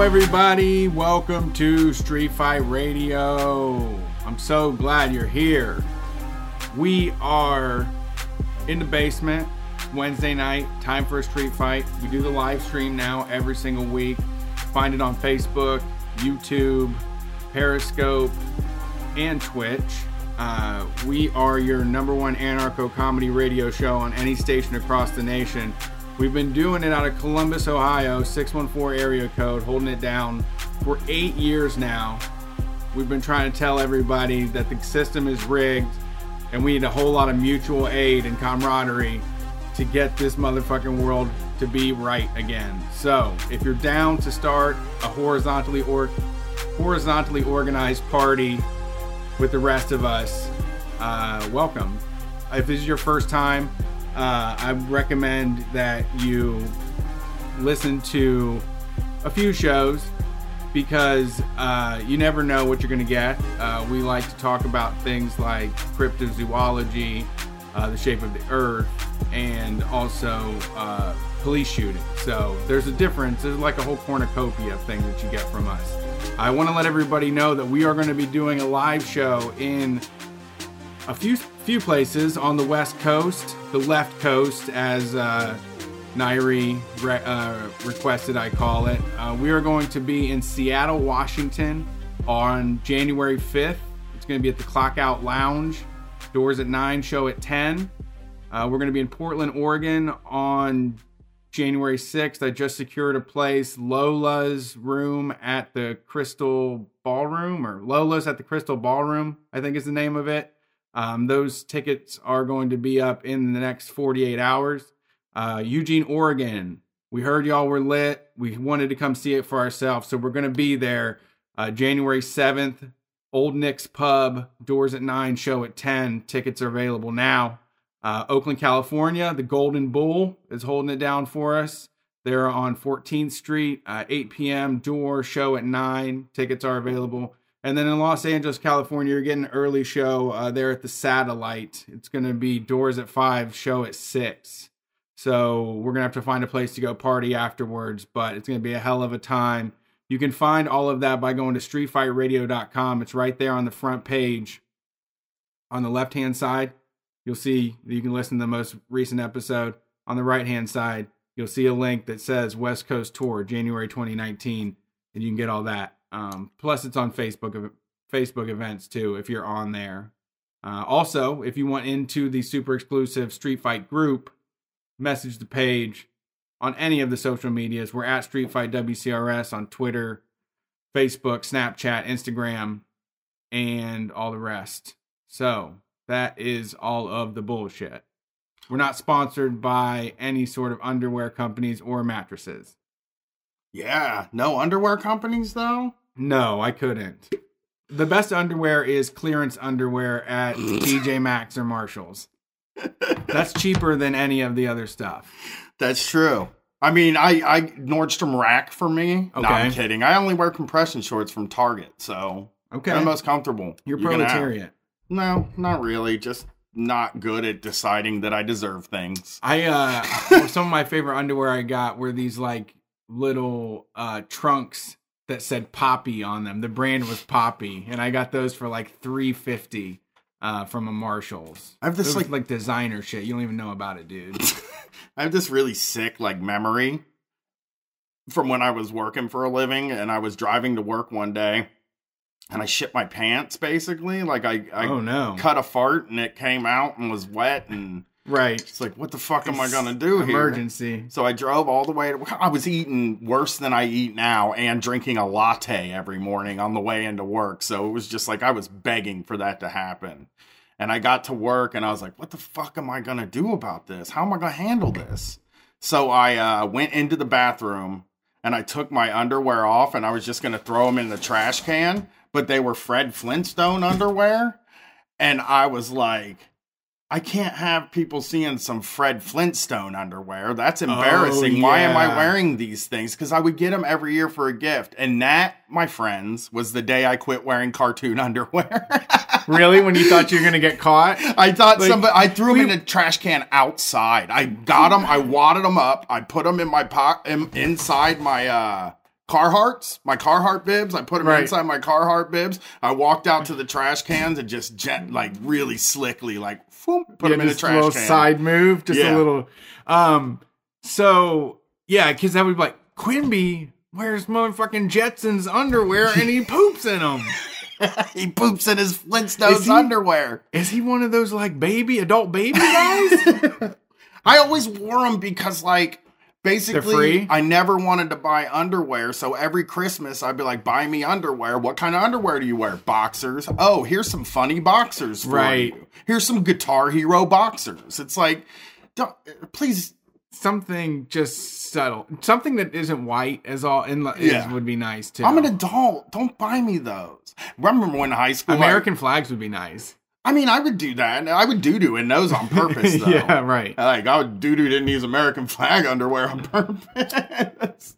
Hello everybody, welcome to Street Fight Radio. I'm so glad you're here. We are in the basement, Wednesday night, time for a street fight. We do the live stream now every single week. Find it on Facebook, YouTube, Periscope, and Twitch. We are your number one anarcho-comedy radio show on any station across the nation. We've been doing it out of Columbus, Ohio, 614 area code, holding it down for 8 years now. We've been trying to tell everybody that the system is rigged and we need a whole lot of mutual aid and camaraderie to get this motherfucking world to be right again. So if you're down to start a horizontally organized party with the rest of us, welcome. If this is your first time, I recommend that you listen to a few shows because you never know what you're going to get. We like to talk about things like cryptozoology, the shape of the earth, and also police shootings. So there's a difference. There's like a whole cornucopia of things that you get from us. I want to let everybody know that we are going to be doing a live show in a few places on the West Coast, the left coast, as Nyree requested I call it. We are going to be in Seattle, Washington on January 5th. It's going to be at the Clock Out Lounge. Doors at 9, show at 10. We're going to be in Portland, Oregon on January 6th. I just secured a place, Lola's Room at the Crystal Ballroom, or Lola's at the Crystal Ballroom, I think is the name of it. Those tickets are going to be up in the next 48 hours. Eugene, Oregon. We heard y'all were lit. We wanted to come see it for ourselves. So we're going to be there January 7th. Old Nick's Pub. Doors at 9, show at 10. Tickets are available now. Oakland, California. The Golden Bull is holding it down for us. They're on 14th Street. 8 p.m. Door, show at 9. Tickets are available. And then in Los Angeles, California, you're getting an early show there at the Satellite. It's going to be doors at 5, show at 6. So we're going to have to find a place to go party afterwards, but it's going to be a hell of a time. You can find all of that by going to streetfightradio.com. It's right there on the front page. On the left-hand side, you'll see that you can listen to the most recent episode. On the right-hand side, you'll see a link that says West Coast Tour, January 2019, and you can get all that. Plus it's on Facebook events too, if you're on there. Also, if you want into the super exclusive Street Fight group, message the page on any of the social medias. We're at Street Fight WCRS on Twitter, Facebook, Snapchat, Instagram, and all the rest. So that is all of the bullshit. We're not sponsored by any sort of underwear companies or mattresses. Yeah, no underwear companies though? No, I couldn't. The best underwear is clearance underwear at TJ Maxx or Marshalls. That's cheaper than any of the other stuff. That's true. I mean, I Nordstrom Rack for me. Okay. No, I'm kidding. I only wear compression shorts from Target, so okay. They're the most comfortable. You're proletariat. No, not really. Just not good at deciding that I deserve things. Some of my favorite underwear I got were these like little trunks that said Poppy on them. The brand was Poppy, and I got those for like $3.50 from a Marshalls. I have this like designer shit. You don't even know about it, dude. I have this really sick like memory from when I was working for a living, and I was driving to work one day, and I shit my pants basically. Like I oh, no. Cut a fart, and it came out and was wet and. Right. It's like, what the fuck am I going to do here? Emergency. So I drove all the way. I was eating worse than I eat now and drinking a latte every morning on the way into work. So it was just like I was begging for that to happen. And I got to work and I was like, what the fuck am I going to do about this? How am I going to handle this? So I went into the bathroom and I took my underwear off and I was just going to throw them in the trash can. But they were Fred Flintstone underwear. And I was like, I can't have people seeing some Fred Flintstone underwear. That's embarrassing. Oh, yeah. Why am I wearing these things? Because I would get them every year for a gift. And that, my friends, was the day I quit wearing cartoon underwear. Really? When you thought you were going to get caught? I thought I threw them in a trash can outside. I got them. I wadded them up. I put them in my inside my Carhartts, my Carhartt bibs. I put them inside my Carhartt bibs. I walked out to the trash cans and just really slickly, put them in the trash can. Just a little side move, a little. So yeah, because I would be like, Quimby wears motherfucking Jetsons underwear and he poops in them. He poops in his Flintstones underwear. Is he one of those adult baby guys? I always wore them because basically, I never wanted to buy underwear, so every Christmas I'd be like, buy me underwear. What kind of underwear do you wear? Boxers. Oh, here's some funny boxers for you. Here's some Guitar Hero boxers. It's please. Something just subtle. Something that isn't white would be nice, too. I'm an adult. Don't buy me those. Remember when in high school... American flags would be nice. I mean, I would do that. I would doo-doo in those on purpose, though. Yeah, right. I would doo-doo didn't use American flag underwear on purpose.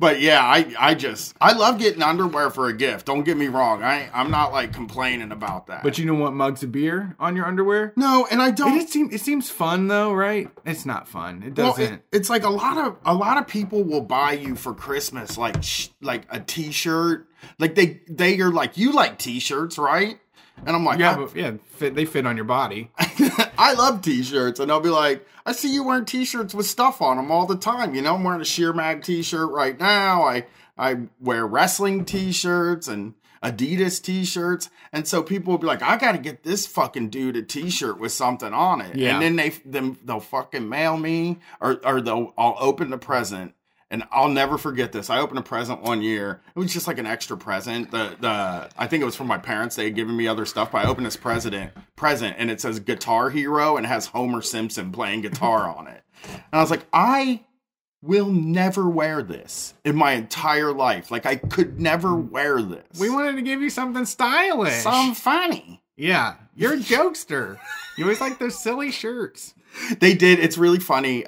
But yeah, I love getting underwear for a gift. Don't get me wrong. I'm not complaining about that. But you don't want mugs of beer on your underwear? No, and I don't. It seems fun though, right? It's not fun. It doesn't. Well, it's a lot of people will buy you for Christmas a t-shirt. You're you like t-shirts, right? And I'm like, they fit on your body. I love t-shirts, and they'll be like, I see you wearing t-shirts with stuff on them all the time. You know, I'm wearing a Sheer Mag t-shirt right now. I wear wrestling t-shirts and Adidas t-shirts. And so people will be like, I got to get this fucking dude a t-shirt with something on it. Yeah. And then they'll fucking mail me or I'll open the present. And I'll never forget this. I opened a present one year. It was just an extra present. I think it was from my parents. They had given me other stuff. But I opened this present, and it says Guitar Hero and has Homer Simpson playing guitar on it. And I was like, I will never wear this in my entire life. I could never wear this. We wanted to give you something stylish. Something funny. Yeah. You're a jokester. You always like those silly shirts. They did. It's really funny.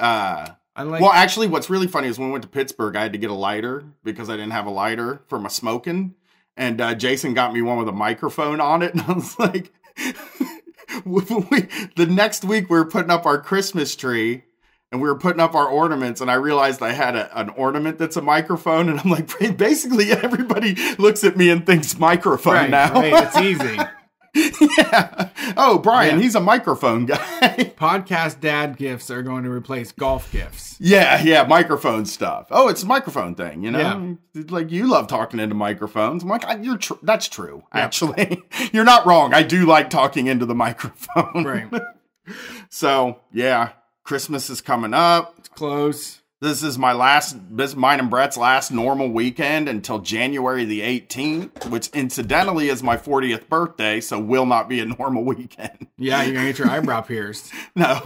Well, actually, what's really funny is when we went to Pittsburgh, I had to get a lighter because I didn't have a lighter for my smoking. And Jason got me one with a microphone on it. And I was like, the next week we were putting up our Christmas tree and we were putting up our ornaments. And I realized I had an ornament that's a microphone. And I'm like, basically, everybody looks at me and thinks microphone now. Right, it's easy. Yeah. Oh, Brian, he's a microphone guy. Podcast dad gifts are going to replace golf gifts. Yeah, microphone stuff. Oh, it's a microphone thing, you know? Yeah. You love talking into microphones. I'm like, that's true, actually. You're not wrong. I do like talking into the microphone. Right. So, yeah, Christmas is coming up. It's close. This is mine and Brett's last normal weekend until January the 18th, which incidentally is my 40th birthday, so will not be a normal weekend. Yeah, you're going to get your eyebrow pierced. No,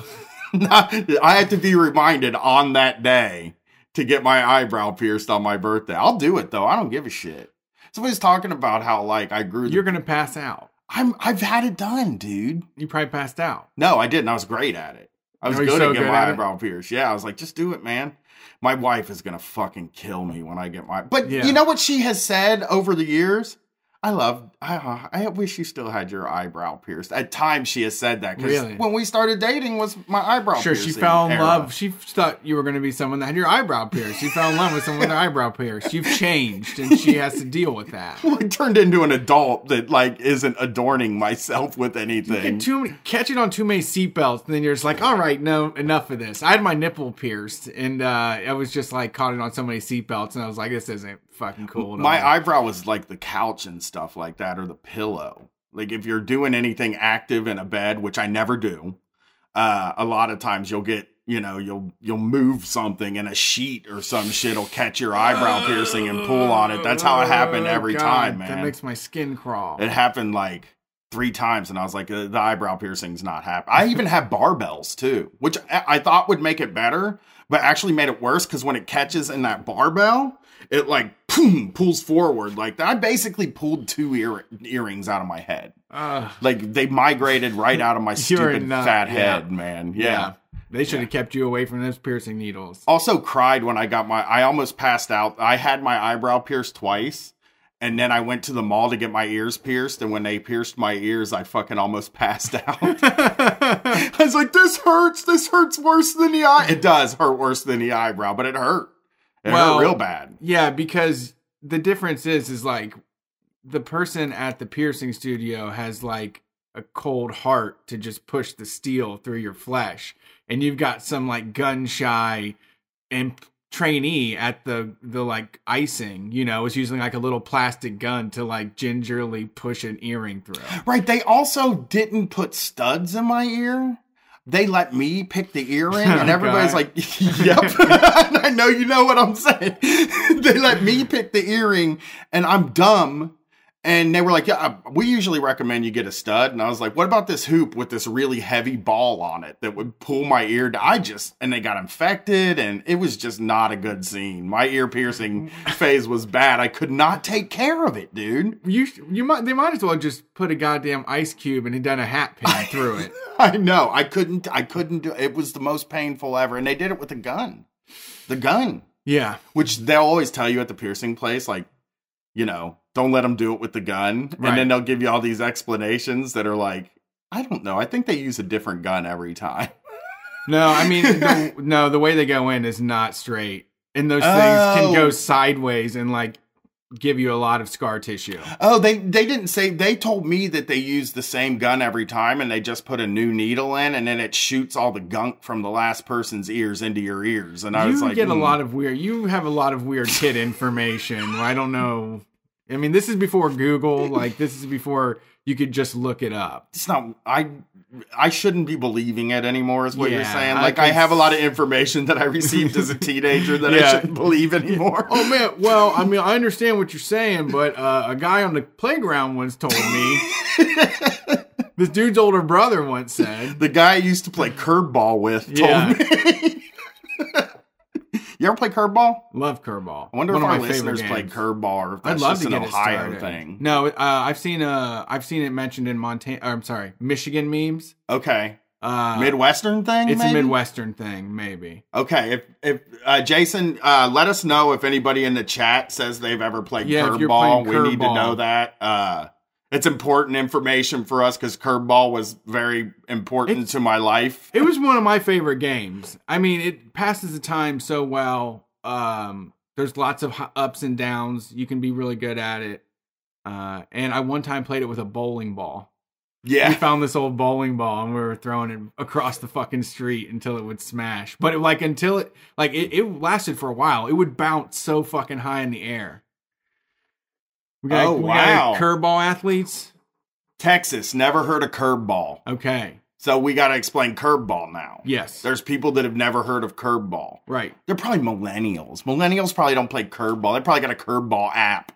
I have to be reminded on that day to get my eyebrow pierced on my birthday. I'll do it, though. I don't give a shit. Somebody's talking about how, I grew... You're going to pass out. I've had it done, dude. You probably passed out. No, I didn't. I was great at it. I was good at getting my eyebrow pierced. Yeah, I was like, just do it, man. My wife is going to fucking kill me when I get my... But you know what she has said over the years? I wish you still had your eyebrow pierced. At times she has said that. Because when we started dating was my eyebrow piercing. Sure, she fell in love. She thought you were going to be someone that had your eyebrow pierced. She fell in love with someone with their eyebrow pierced. You've changed and she has to deal with that. Well, I turned into an adult that isn't adorning myself with anything. Catching on too many seatbelts and then you're just like, all right, no, enough of this. I had my nipple pierced and I was just caught it on so many seatbelts and I was like, this isn't fucking cool. My eyebrow was the couch and stuff like that or the pillow. If you're doing anything active in a bed, which I never do, a lot of times you'll get, you'll move something and a sheet or some shit will catch your eyebrow piercing and pull on it. That's how it happened every time, man. That makes my skin crawl. It happened 3 times and I was like, the eyebrow piercing's not happening. I even have barbells too, which I thought would make it better, but actually made it worse because when it catches in that barbell, it boom, pulls forward like that. I basically pulled 2 earrings out of my head. They migrated right out of my stupid fat head, man. Yeah. They should have kept you away from those piercing needles. Also cried when I got I almost passed out. I had my eyebrow pierced twice. And then I went to the mall to get my ears pierced. And when they pierced my ears, I fucking almost passed out. I was like, this hurts. This hurts worse than the eye. It does hurt worse than the eyebrow, but it hurt. It hurt real bad. Yeah, because the difference is like the person at the piercing studio has like a cold heart to just push the steel through your flesh. And you've got some like gun shy trainee at the like icing, you know, is using like a little plastic gun to like gingerly push an earring through. Right. They also didn't put studs in my ear. They let me pick the earring, and everybody's like, yep. I know you know what I'm saying. They let me pick the earring, and I'm dumb. And they were like, yeah, we usually recommend you get a stud. And I was like, what about this hoop with this really heavy ball on it that would pull my ear down? And they got infected, and it was just not a good scene. My ear piercing phase was bad. I could not take care of it, dude. They might as well just put a goddamn ice cube and done a hat pin through it. I know. I couldn't do it. It was the most painful ever. And they did it with a gun. The gun. Yeah. Which they'll always tell you at the piercing place, like, you know, don't let them do it with the gun. Right. And then they'll give you all these explanations that are like, I don't know. I think they use a different gun every time. No, I mean, the way they go in is not straight. And those things can go sideways and like give you a lot of scar tissue. Oh, they didn't say, they told me that they use the same gun every time and they just put a new needle in and then it shoots all the gunk from the last person's ears into your ears. And I was like, you have a lot of weird kid information. I don't know. I mean, this is before Google. Like, this is before you could just look it up. It's not. I shouldn't be believing it anymore. Is what you're saying? Like, I have a lot of information that I received as a teenager that I shouldn't believe anymore. Oh man. Well, I mean, I understand what you're saying, but a guy on the playground once told me. This dude's older brother once said, the guy I used to play curveball with told me. You ever play curveball? Love curveball. I wonder if our listeners play curveball or if that's just an Ohio thing. No, I've seen it mentioned in Michigan memes. Okay. Midwestern thing? It's maybe a Midwestern thing, maybe. Okay. If Jason, let us know if anybody in the chat says they've ever played curveball. We need to know that. It's important information for us because curveball was very important to my life. It was one of my favorite games. I mean, it passes the time so well. There's lots of ups and downs. You can be really good at it. And I one time played it with a bowling ball. Yeah. We found this old bowling ball and we were throwing it across the fucking street until it would smash. But it lasted for a while. It would bounce so fucking high in the air. We got curveball athletes. Texas, never heard of curveball. Okay. So we got to explain curveball now. Yes. There's people that have never heard of curveball. Right. They're probably millennials. Millennials probably don't play curveball. They probably got a curveball app.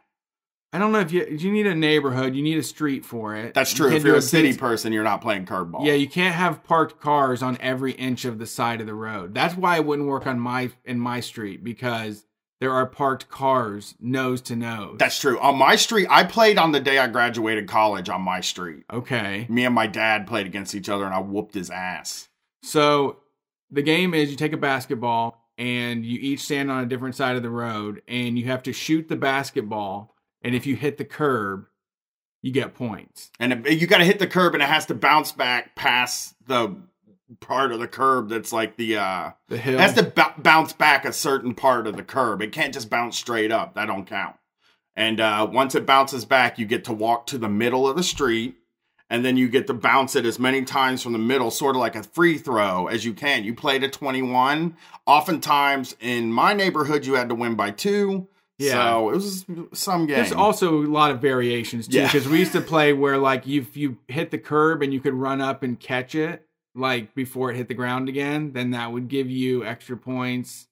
I don't know if you need a neighborhood. You need a street for it. That's true. If you're a city person, you're not playing curveball. Yeah, you can't have parked cars on every inch of the side of the road. That's why it wouldn't work on my street because there are parked cars nose to nose. That's true. On my street, I played on the day I graduated college on my street. Okay. Me and my dad played against each other and I whooped his ass. So the game is you take a basketball and you each stand on a different side of the road and you have to shoot the basketball. And if you hit the curb, you get points. And you got to hit the curb and it has to bounce back past the part of the curb that's like the hill. It has to bounce back a certain part of the curb. It can't just bounce straight up. That don't count. And once it bounces back, you get to walk to the middle of the street, and then you get to bounce it as many times from the middle, sort of like a free throw as you can. You play to 21. Oftentimes in my neighborhood, you had to win by 2. Yeah. So it was some game. There's also a lot of variations too, because we used to play where like you hit the curb and you could run up and catch it. Like before it hit the ground again, then that would give you extra points.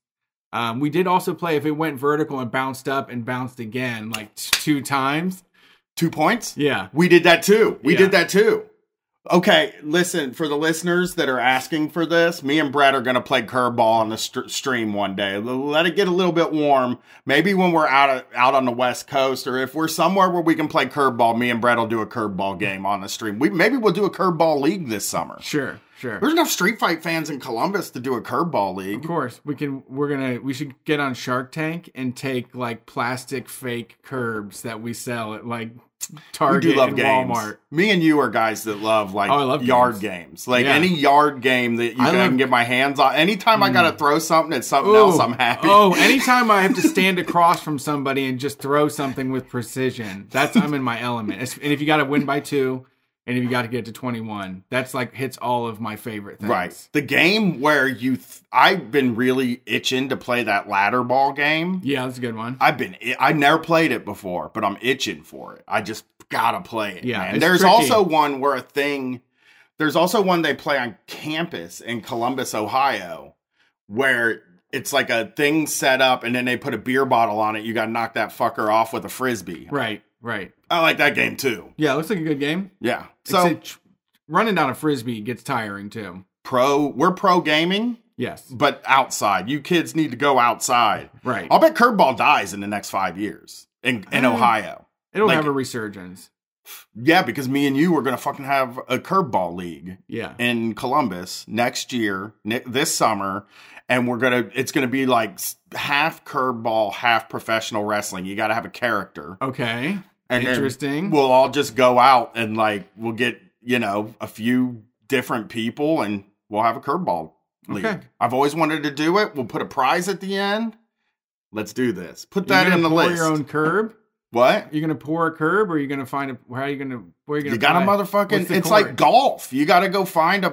We did also play if it went vertical and bounced up and bounced again, like 2 times. 2 points? Yeah. We did that too. Okay, listen, for the listeners that are asking for this, me and Brett are going to play curveball on the stream one day. Let it get a little bit warm. Maybe when we're out on the West Coast, or if we're somewhere where we can play curveball, me and Brett will do a curveball game on the stream. Maybe we'll do a curveball league this summer. Sure. Sure. There's enough Street Fight fans in Columbus to do a curveball league. Of course. We should get on Shark Tank and take like plastic fake curbs that we sell at like Target and games. Walmart. Me and you are guys that love like yard games. Like any yard game that I can get my hands on. Anytime I gotta throw something at something else, I'm happy. Oh, anytime I have to stand across from somebody and just throw something with precision, I'm in my element. And if you gotta win by 2, and if you got to get to 21, that's like hits all of my favorite things. Right. The game where I've been really itching to play that ladder ball game. Yeah, that's a good one. I've never played it before, but I'm itching for it. I just got to play it. Yeah. And there's tricky. There's also one they play on campus in Columbus, Ohio, where it's like a thing set up and then they put a beer bottle on it. You got to knock that fucker off with a Frisbee. Right. I like that game, too. Yeah, it looks like a good game. Yeah. So running down a Frisbee gets tiring, too. We're pro gaming. Yes. But outside. You kids need to go outside. Right. I'll bet curveball dies in the next 5 years in Ohio. It'll have a resurgence. Yeah, because me and you are going to fucking have a curveball league in Columbus next year, this summer. And it's going to be like half curveball, half professional wrestling. You got to have a character. Okay. And interesting. We'll all just go out and like, we'll get, a few different people and we'll have a curveball league. Okay. I've always wanted to do it. We'll put a prize at the end. Let's do this. Put that in the list. Your own curb? What? You're going to pour a curb or you're going to find a, how are you going to, where are you going to it's court? Like golf. You got to go find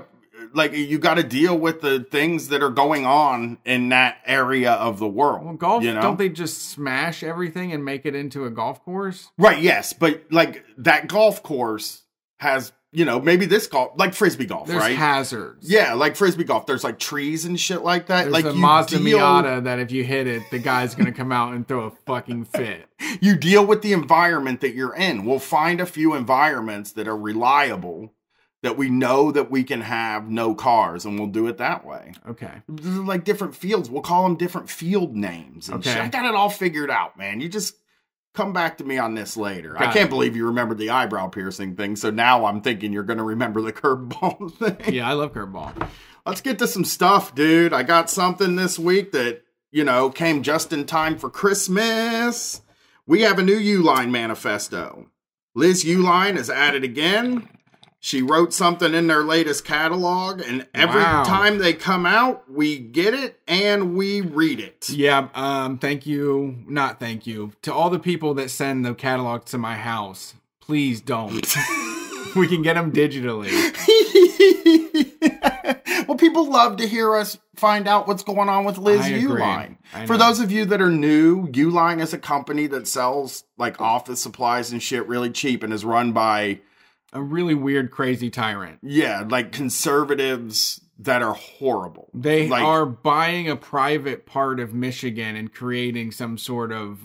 you got to deal with the things that are going on in that area of the world. Well, golf, don't they just smash everything and make it into a golf course? Right, yes. But, that golf course has, maybe this golf, like Frisbee golf, There's hazards. Yeah, like Frisbee golf. There's, trees and shit like that. There's a Mazda Miata that if you hit it, the guy's going to come out and throw a fucking fit. You deal with the environment that you're in. We'll find a few environments that are reliable that we know that we can have no cars, and we'll do it that way. Okay. Like different fields. We'll call them different field names. And shit. I got it all figured out, man. You just come back to me on this later. I can't believe you remembered the eyebrow piercing thing, so now I'm thinking you're going to remember the curveball thing. Yeah, I love curveball. Let's get to some stuff, dude. I got something this week that, came just in time for Christmas. We have a new Uline manifesto. Liz Uline is at it again. She wrote something in their latest catalog, and every time they come out, we get it and we read it. Yeah, thank you to all the people that send the catalog to my house. Please don't. We can get them digitally. Well, people love to hear us find out what's going on with Liz Uline. For those of you that are new, Uline is a company that sells office supplies and shit really cheap and is run by a really weird, crazy tyrant. Yeah, conservatives that are horrible. They are buying a private part of Michigan and creating some sort of,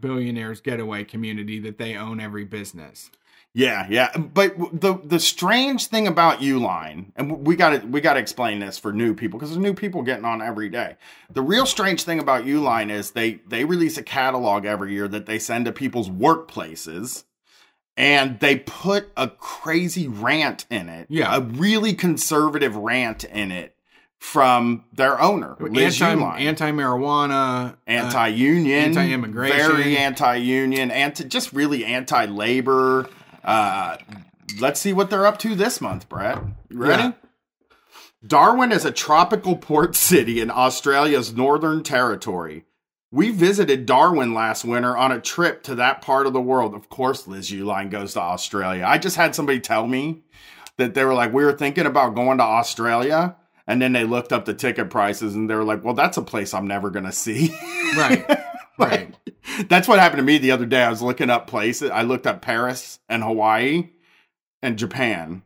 billionaires getaway community that they own every business. Yeah. But the strange thing about Uline, and we gotta explain this for new people, because there's new people getting on every day. The real strange thing about Uline is they release a catalog every year that they send to people's workplaces. And they put a crazy rant in it. Yeah. A really conservative rant in it from their owner, Liz Uline. Anti-marijuana. Anti-union. Anti-immigration. Very anti-union. Just really anti-labor. Let's see what they're up to this month, Brett. You ready? Yeah. Darwin is a tropical port city in Australia's Northern Territory. We visited Darwin last winter on a trip to that part of the world. Of course, Liz Uline goes to Australia. I just had somebody tell me that they were we were thinking about going to Australia. And then they looked up the ticket prices and they were like, well, that's a place I'm never going to see. Right. Right. That's what happened to me the other day. I was looking up places. I looked up Paris and Hawaii and Japan.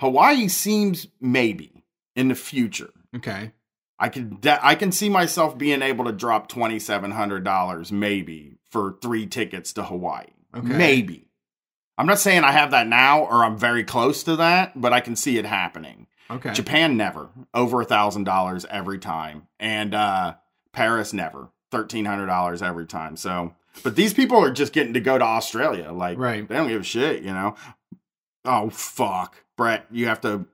Hawaii seems maybe in the future. Okay. I can see myself being able to drop $2,700 maybe for 3 tickets to Hawaii. Okay. Maybe. I'm not saying I have that now or I'm very close to that, but I can see it happening. Okay. Japan, never. Over $1,000 every time. And Paris, never. $1,300 every time. So, but these people are just getting to go to Australia. They don't give a shit, Oh, fuck. Brett, you have to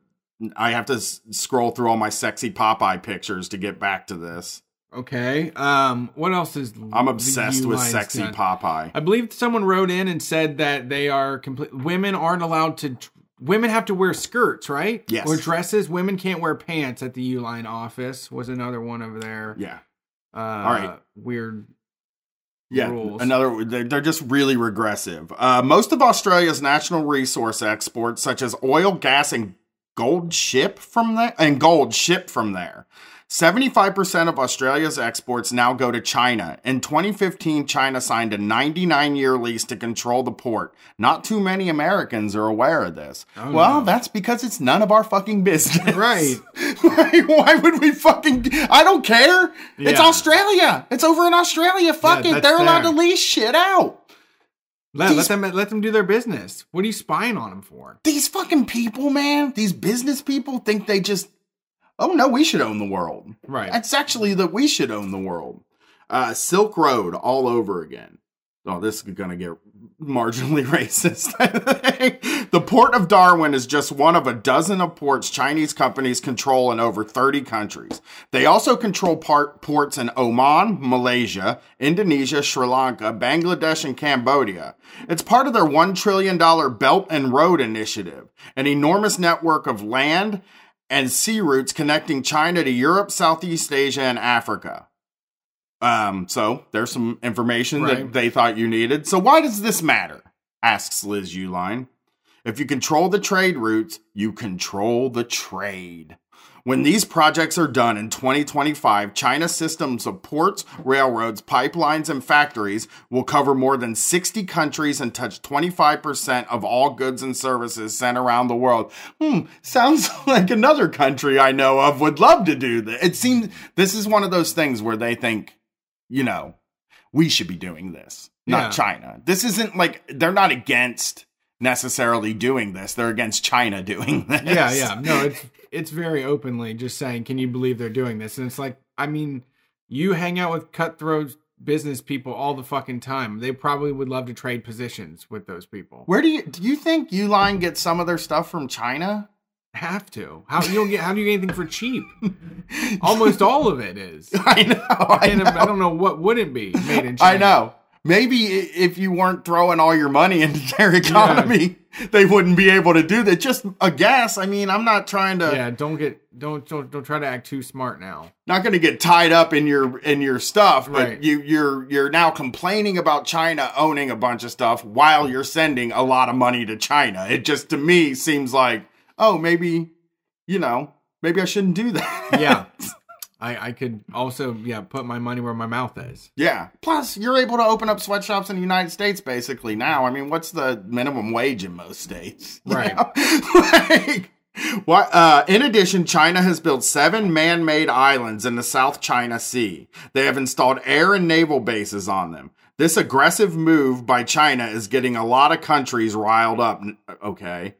I have to scroll through all my sexy Popeye pictures to get back to this. Okay. What else is... I'm obsessed with sexy Popeye. I believe someone wrote in and said that they are complete... Women aren't allowed to... Women have to wear skirts, right? Yes. Or dresses. Women can't wear pants at the Uline office was another one over there. Yeah. All right. Weird... Yeah, rules. Another. They're just really regressive. Most of Australia's national resource exports, such as oil, gas, and gold, ship from there. 75% of Australia's exports now go to China. In 2015, China signed a 99-year lease to control the port. Not too many Americans are aware of this. Oh, well, no. That's because it's none of our fucking business. Right. Why would we fucking... I don't care. Yeah. It's Australia. It's over in Australia. Fuck it. They're allowed to lease shit out. Let them do their business. What are you spying on them for? These fucking people, man. These business people think they just... Oh, no, we should own the world. Right. That's actually that we should own the world. Silk Road all over again. Oh, this is going to get marginally racist. The port of Darwin is just one of a dozen of ports Chinese companies control in over 30 countries. They also control ports in Oman, Malaysia, Indonesia, Sri Lanka, Bangladesh, and Cambodia. It's part of their $1 trillion Belt and Road Initiative, an enormous network of land and sea routes connecting China to Europe, Southeast Asia, and Africa. So there's some information that they thought you needed. So why does this matter? Asks Liz Uline. If you control the trade routes, you control the trade. When these projects are done in 2025, China's systems of ports, railroads, pipelines, and factories will cover more than 60 countries and touch 25% of all goods and services sent around the world. Sounds like another country I know of would love to do this. It seems this is one of those things where they think, we should be doing this, not China. This isn't like they're not against necessarily doing this. They're against China doing this. Yeah. No, It's very openly just saying, can you believe they're doing this? And it's like, I mean, you hang out with cutthroat business people all the fucking time. They probably would love to trade positions with those people. Where do you think Uline gets some of their stuff from China? Have to. How do you get anything for cheap? Almost all of it is. I know. I don't know what wouldn't be made in China. I know. Maybe if you weren't throwing all your money into their economy, they wouldn't be able to do that. Just a guess. I mean, I'm not trying to. Yeah, don't try to act too smart now. Not going to get tied up in your stuff, but you're now complaining about China owning a bunch of stuff while you're sending a lot of money to China. It just to me seems like, oh, maybe I shouldn't do that. Yeah. I could also, put my money where my mouth is. Yeah. Plus, you're able to open up sweatshops in the United States, basically, now. I mean, what's the minimum wage in most states? Right. In addition, China has built 7 man-made islands in the South China Sea. They have installed air and naval bases on them. This aggressive move by China is getting a lot of countries riled up. Okay.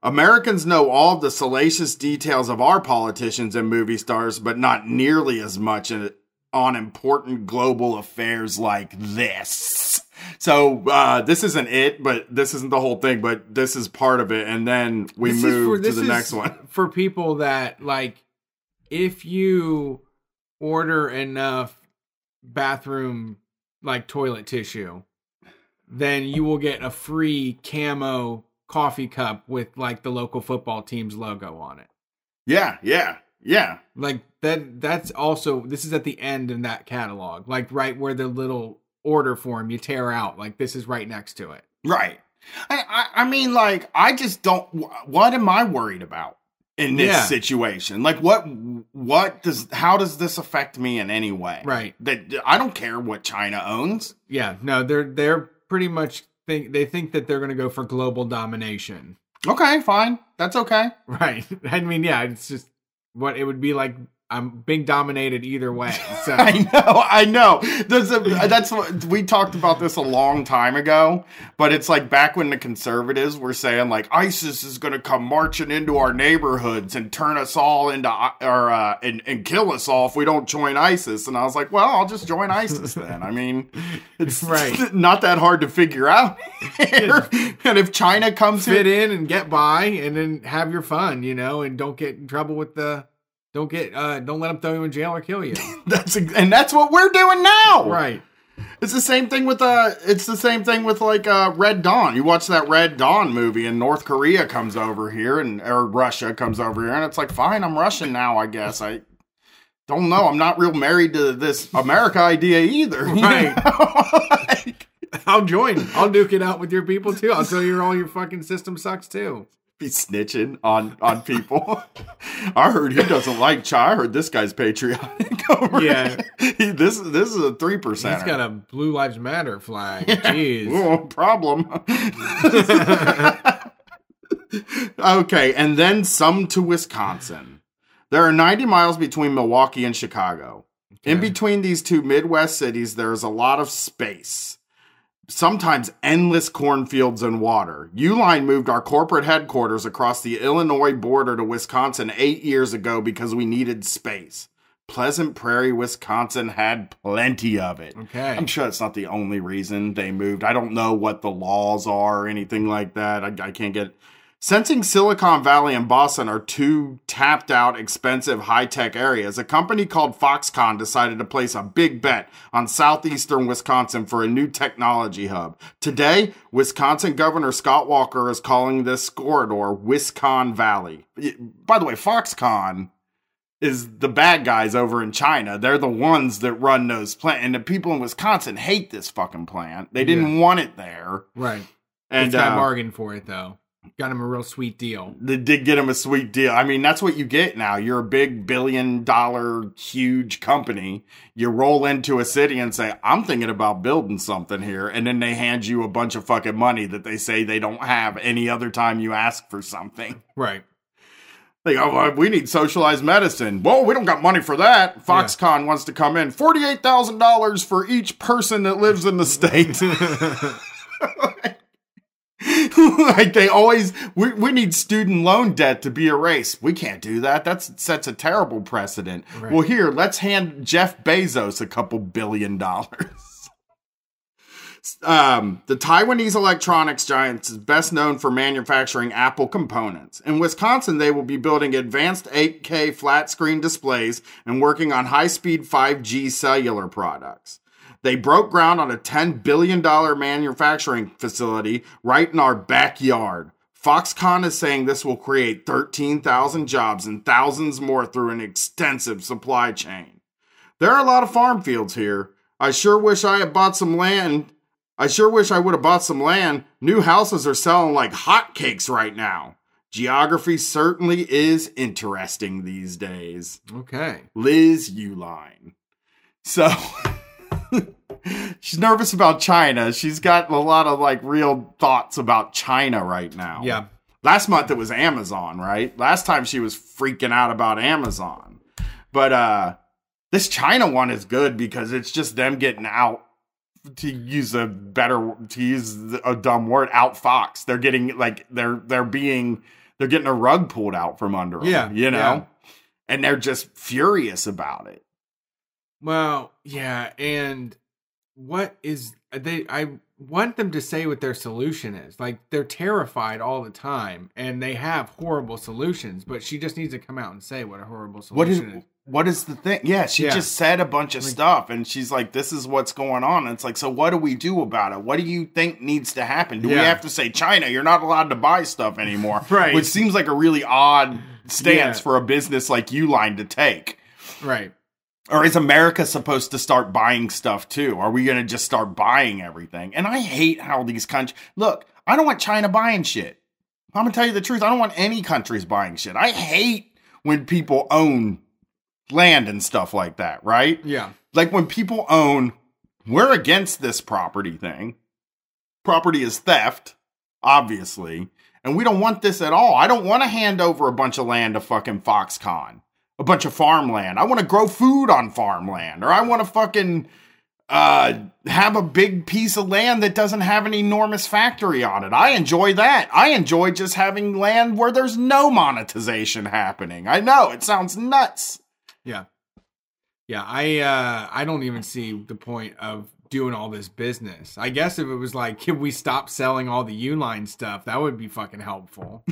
Americans know all the salacious details of our politicians and movie stars, but not nearly as much on important global affairs like this. So this isn't it, but this isn't the whole thing, but this is part of it. And then we move to the next one. For people that, like, if you order enough bathroom, like, toilet tissue, then you will get a free camo coffee cup with, like, the local football team's logo on it. Yeah. Like, that's also, this is at the end of that catalog. Like, right where the little order form you tear out. Like, this is right next to it. Right. I mean, like, I just don't, what am I worried about in this situation? Like, how does this affect me in any way? Right. That I don't care what China owns. Yeah, no, they're pretty much... They think that they're going to go for global domination. Okay, fine. That's okay. Right. I mean, yeah, it's just what it would be like I'm being dominated either way. So. I know. We talked about this a long time ago, but it's like back when the conservatives were saying like ISIS is going to come marching into our neighborhoods and turn us all into and kill us all if we don't join ISIS. And I was like, well, I'll just join ISIS then. I mean, it's right. Not that hard to figure out. And if China comes in and get by, and then have your fun, you know, and don't get in trouble with the. Don't let them throw you in jail or kill you. That's what we're doing now, right? It's the same thing with Red Dawn. You watch that Red Dawn movie, and North Korea comes over here, or Russia comes over here, and it's like, fine, I'm Russian now, I guess. I don't know. I'm not real married to this America idea either, right? I'll join. I'll duke it out with your people too. I'll tell you all your fucking system sucks too. Be snitching on people. I heard he doesn't like chai. I heard this guy's patriotic over here. This is a 3%. He's got a Blue Lives Matter flag. Yeah. Jeez. Oh, problem. Okay, and then some to Wisconsin. There are 90 miles between Milwaukee and Chicago. Okay. In between these two Midwest cities, there's a lot of space. Sometimes endless cornfields and water. Uline moved our corporate headquarters across the Illinois border to Wisconsin 8 years ago because we needed space. Pleasant Prairie, Wisconsin had plenty of it. Okay. I'm sure it's not the only reason they moved. I don't know what the laws are or anything like that. I can't get... Sensing Silicon Valley and Boston are two tapped-out, expensive, high-tech areas, a company called Foxconn decided to place a big bet on southeastern Wisconsin for a new technology hub. Today, Wisconsin Governor Scott Walker is calling this corridor Wisconsin Valley. By the way, Foxconn is the bad guys over in China. They're the ones that run those plants. And the people in Wisconsin hate this fucking plant. They didn't want it there. Right. And they bargained for it, though. Got him a real sweet deal. They did get him a sweet deal. I mean, that's what you get now. You're a big $1 billion huge company. You roll into a city and say, I'm thinking about building something here. And then they hand you a bunch of fucking money that they say they don't have any other time you ask for something. Right. They go, well, we need socialized medicine. Whoa, we don't got money for that. Foxconn wants to come in. $48,000 for each person that lives in the state. Like they always, we need student loan debt to be erased. We can't do that. That sets a terrible precedent. Right. Well, here, let's hand Jeff Bezos a couple $1 billion. The Taiwanese electronics giant is best known for manufacturing Apple components. In Wisconsin, they will be building advanced 8K flat screen displays and working on high-speed 5G cellular products. They broke ground on a $10 billion manufacturing facility right in our backyard. Foxconn is saying this will create 13,000 jobs and thousands more through an extensive supply chain. There are a lot of farm fields here. I sure wish I had bought some land. I sure wish I would have bought some land. New houses are selling like hotcakes right now. Geography certainly is interesting these days. Okay. Liz Uline. So... She's nervous about China. She's got a lot of like real thoughts about China right now. Yeah. Last month it was Amazon, right? Last time she was freaking out about Amazon. But this China one is good because it's just them getting out, to use a dumb word, outfoxed. They're getting like they're getting a rug pulled out from under them. Yeah. You know? Yeah. And they're just furious about it. Well, yeah, and what is they? I want them to say what their solution is. Like they're terrified all the time, and they have horrible solutions. But she just needs to come out and say what a horrible solution is. What is the thing? Yeah, she just said a bunch of stuff, and she's like, "This is what's going on." And it's like, so what do we do about it? What do you think needs to happen? Do we have to say, China, you're not allowed to buy stuff anymore? Right, which seems like a really odd stance for a business like Uline to take. Right. Or is America supposed to start buying stuff too? Are we going to just start buying everything? And I hate how these countries... Look, I don't want China buying shit. I'm going to tell you the truth. I don't want any countries buying shit. I hate when people own land and stuff like that, right? Yeah. Like when people own... We're against this property thing. Property is theft, obviously. And we don't want this at all. I don't want to hand over a bunch of land to fucking Foxconn. a bunch of farmland. I want to grow food on farmland, or I want to fucking have a big piece of land that doesn't have an enormous factory on it. I enjoy that. I enjoy just having land where there's no monetization happening. I know it sounds nuts. Yeah. Yeah. I don't even see the point of doing all this business. I guess if it was like, can we stop selling all the Uline stuff? That would be fucking helpful.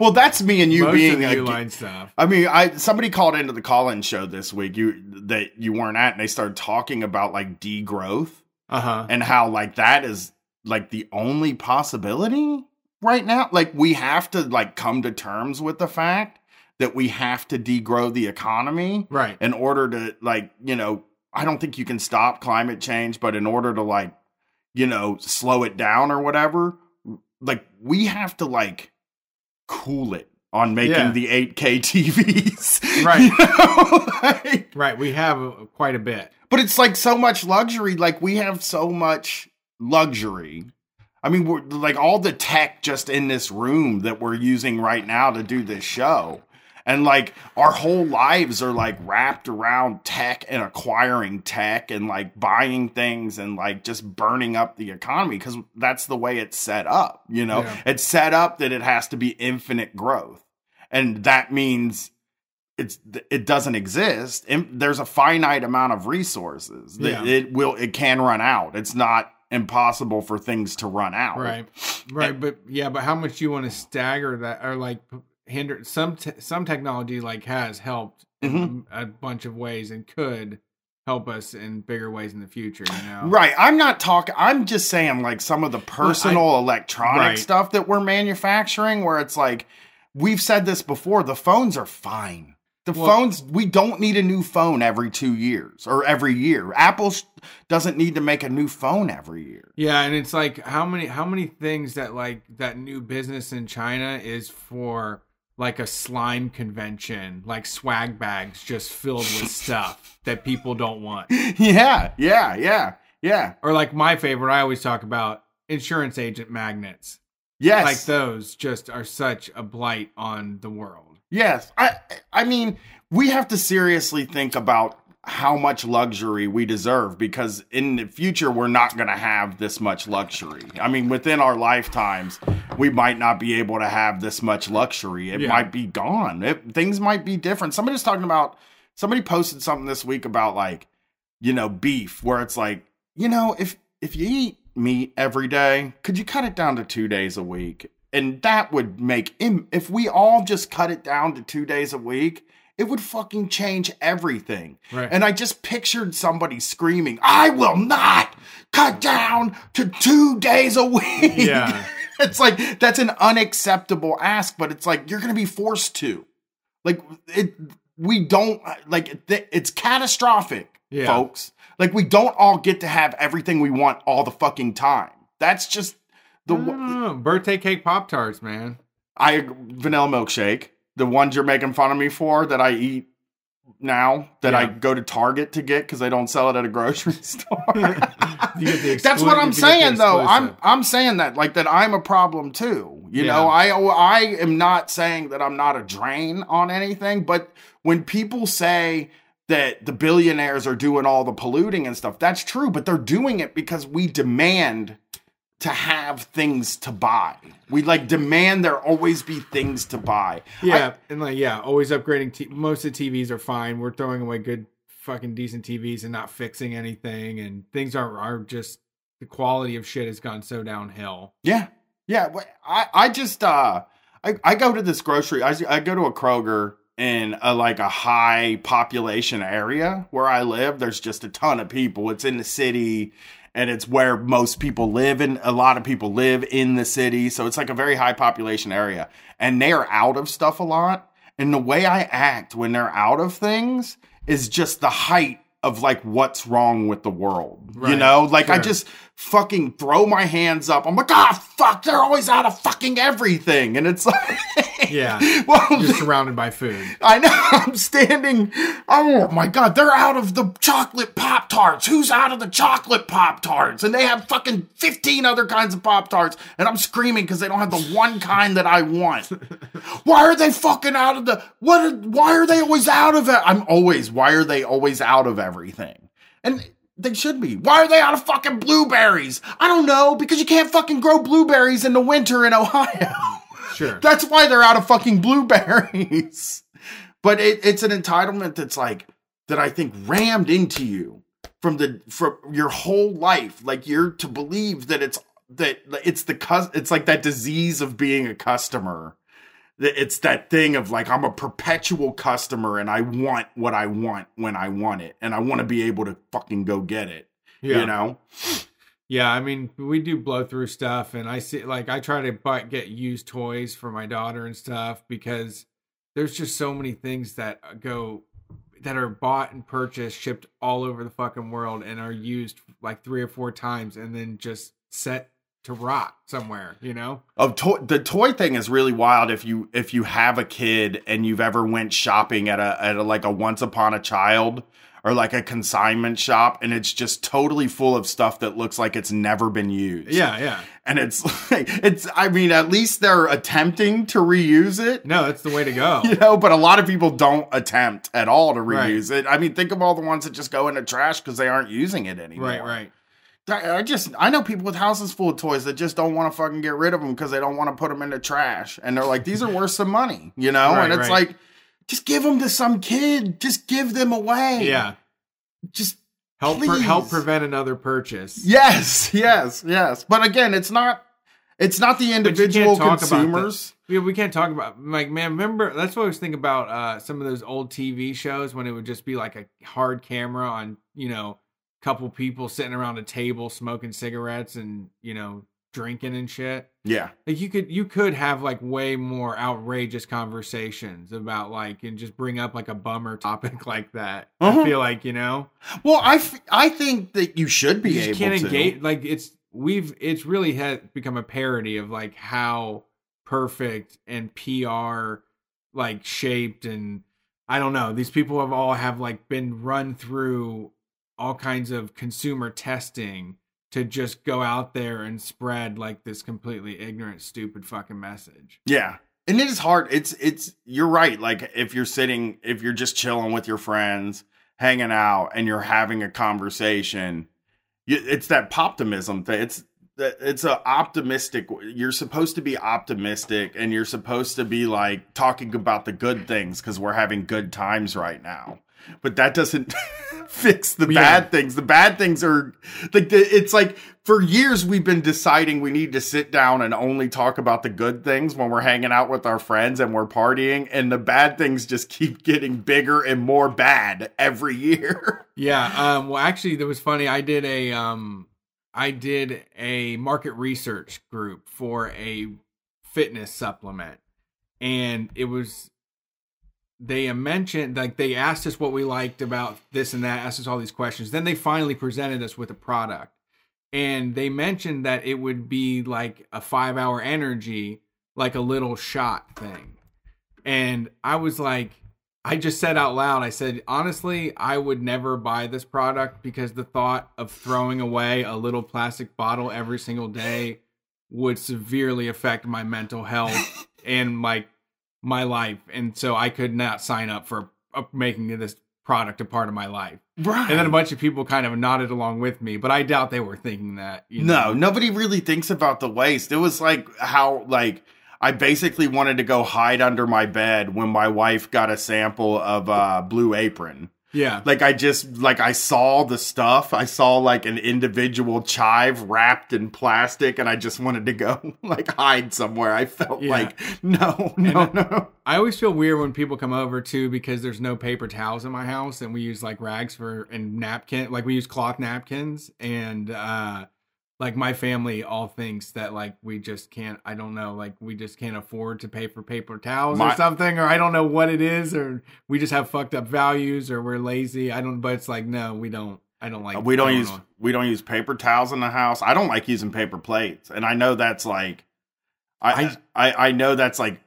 Well, that's me and you. Most being like Uline stuff. I mean, somebody called into the call-in show this week that you weren't at, and they started talking about like degrowth and how like that is like the only possibility right now. Like we have to like come to terms with the fact that we have to degrow the economy, right? In order to like, you know, I don't think you can stop climate change, but in order to like, you know, slow it down or whatever, like we have to like cool it on making the 8K TVs. Right. You know? Like, right. We have quite a bit, but it's like so much luxury. Like we have so much luxury. I mean, we're like all the tech just in this room that we're using right now to do this show. And like our whole lives are like wrapped around tech and acquiring tech and like buying things and like just burning up the economy because that's the way it's set up. You know, it's set up that it has to be infinite growth. And that means it doesn't exist. And there's a finite amount of resources that it can run out. It's not impossible for things to run out. Right. Right. And, but how much you want to stagger that or like hinder some technology like has helped in a bunch of ways and could help us in bigger ways in the future, you know? Right. I'm not talking, I'm just saying like some of the personal electronic stuff that we're manufacturing where it's like, we've said this before, the phones are fine. The phones, we don't need a new phone every 2 years or every year. Apple doesn't need to make a new phone every year. Yeah, and it's like how many things that like that new business in China is for like a slime convention, like swag bags just filled with stuff that people don't want. Yeah. Or like my favorite, I always talk about insurance agent magnets. Yes. Like those just are such a blight on the world. Yes. I mean, we have to seriously think about how much luxury we deserve because in the future, we're not going to have this much luxury. I mean, within our lifetimes, we might not be able to have this much luxury. It might be gone. Things might be different. Somebody posted something this week about like, you know, beef where it's like, you know, if you eat meat every day, could you cut it down to 2 days a week? And that would make if we all just cut it down to 2 days a week, it would fucking change everything. Right. And I just pictured somebody screaming, I will not cut down to 2 days a week. Yeah. It's like, that's an unacceptable ask, but it's like, you're going to be forced to. Like, it's catastrophic, folks. Like, we don't all get to have everything we want all the fucking time. That's just birthday cake Pop-Tarts, man. Vanilla milkshake. The ones you're making fun of me for that I eat now that I go to Target to get because they don't sell it at a grocery store. That's what I'm saying, though. I'm saying that like that I'm a problem, too. You know, I am not saying that I'm not a drain on anything. But when people say that the billionaires are doing all the polluting and stuff, that's true. But they're doing it because we demand to have things to buy. We like demand there always be things to buy. Yeah. Always upgrading. Most of the TVs are fine. We're throwing away good fucking decent TVs and not fixing anything. And things are just, the quality of shit has gone so downhill. Yeah. Yeah. I go to this grocery. I go to a Kroger in a high population area where I live. There's just a ton of people. It's in the city. And it's where most people live, and a lot of people live in the city. So it's like a very high population area. And they are out of stuff a lot. And the way I act when they're out of things is just the height of like what's wrong with the world. Right. You know, like I just fucking throw my hands up. I'm like, fuck, they're always out of fucking everything. And it's like, yeah, well, you're surrounded by food. I know. I'm standing. Oh my God, they're out of the chocolate Pop-Tarts. Who's out of the chocolate Pop-Tarts? And they have fucking 15 other kinds of Pop-Tarts. And I'm screaming because they don't have the one kind that I want. Why are they fucking out of the, why are they always out of it? Why are they always out of everything? And they should be. Why are they out of fucking blueberries? I don't know, because you can't fucking grow blueberries in the winter in Ohio. Sure. That's why they're out of fucking blueberries. But it's an entitlement that's like, that I think rammed into you from your whole life. Like you're to believe that it's like that disease of being a customer. It's that thing of like, I'm a perpetual customer and I want what I want when I want it. And I want to be able to fucking go get it, you know? Yeah. I mean, we do blow through stuff and I see, like, I try to get used toys for my daughter and stuff because there's just so many things that are bought and purchased, shipped all over the fucking world and are used like 3 or 4 times and then just set to rot somewhere, you know? The toy thing is really wild if you have a kid and you've ever went shopping at a like a Once Upon a Child or like a consignment shop and it's just totally full of stuff that looks like it's never been used. Yeah, yeah. And it's like, I mean, at least they're attempting to reuse it. No, that's the way to go. You know, but a lot of people don't attempt at all to reuse it. I mean, think of all the ones that just go into trash because they aren't using it anymore. Right. I know people with houses full of toys that just don't want to fucking get rid of them because they don't want to put them in the trash. And they're like, these are worth some money, you know? Right, and it's like, just give them to some kid. Just give them away. Yeah. Just help prevent another purchase. Yes. But again, it's not the individual consumers. We can't talk about, like, man, remember, that's what I was thinking about some of those old TV shows when it would just be like a hard camera on, you know, couple people sitting around a table smoking cigarettes and, you know, drinking and shit. Yeah. Like you could have like way more outrageous conversations about like, and just bring up like a bummer topic like that. Uh-huh. I feel like, you know, well, I think that you should be able to engage. Like it's really had become a parody of like how perfect and PR like shaped. And I don't know, these people have like been run through all kinds of consumer testing to just go out there and spread like this completely ignorant, stupid fucking message. Yeah. And it is hard. You're right. Like if you're just chilling with your friends, hanging out and you're having a conversation, it's that poptimism thing. It's a optimistic, you're supposed to be optimistic and you're supposed to be like talking about the good things because we're having good times right now. But that doesn't fix the bad things. The bad things are like, it's like for years we've been deciding we need to sit down and only talk about the good things when we're hanging out with our friends and we're partying. And the bad things just keep getting bigger and more bad every year. Yeah. Well, actually, that was funny. I did a market research group for a fitness supplement and it was, they mentioned, like, they asked us what we liked about this and that, asked us all these questions. Then they finally presented us with a product. And they mentioned that it would be, like, a 5-hour energy, like a little shot thing. And I was like, I just said out loud, I said, honestly, I would never buy this product because the thought of throwing away a little plastic bottle every single day would severely affect my mental health and, like, my life, and so I could not sign up for making this product a part of my life. Right. And then a bunch of people kind of nodded along with me, but I doubt they were thinking that. You know? No, nobody really thinks about the waste. It was like how, like, I basically wanted to go hide under my bed when my wife got a sample of Blue Apron. Yeah. Like, I saw the stuff. I saw, like, an individual chive wrapped in plastic, and I just wanted to go, like, hide somewhere. I felt like, no. I always feel weird when people come over, too, because there's no paper towels in my house, and we use, like, rags and napkin. Like, we use cloth napkins, and, like, my family all thinks that, like, we just can't, I don't know, like, we just can't afford to pay for paper towels or something, or I don't know what it is, or we just have fucked up values, or we're lazy. But it's like, no, we don't. I don't like. We don't use paper towels in the house. I don't like using paper plates, and I know that's like, I know that's like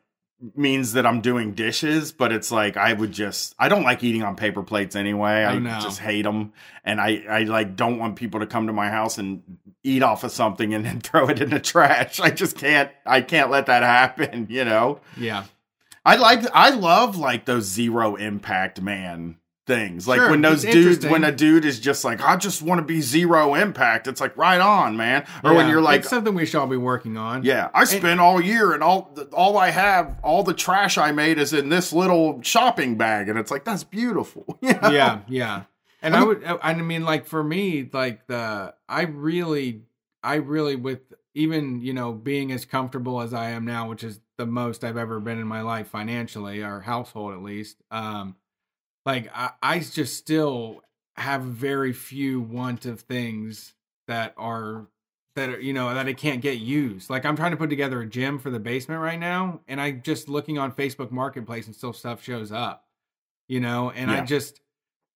means that I'm doing dishes, but it's like I don't like eating on paper plates anyway. I just hate them, and I like don't want people to come to my house and eat off of something and then throw it in the trash. I can't let that happen. You know? Yeah. I love like those zero impact man things. Like sure, when those dudes, when a dude is just like, I just want to be zero impact. It's like, right on, man. Or when you're like, it's something we shall be working on. Yeah. I spent all year and all I have, all the trash I made is in this little shopping bag. And it's like, that's beautiful. You know? Yeah. Yeah. And I mean, like for me, like I really with even, you know, being as comfortable as I am now, which is the most I've ever been in my life financially or household, at least. Like I just still have very few want of things that are, you know, that I can't get used. Like I'm trying to put together a gym for the basement right now. And I'm just looking on Facebook Marketplace and still stuff shows up, you know, and yeah.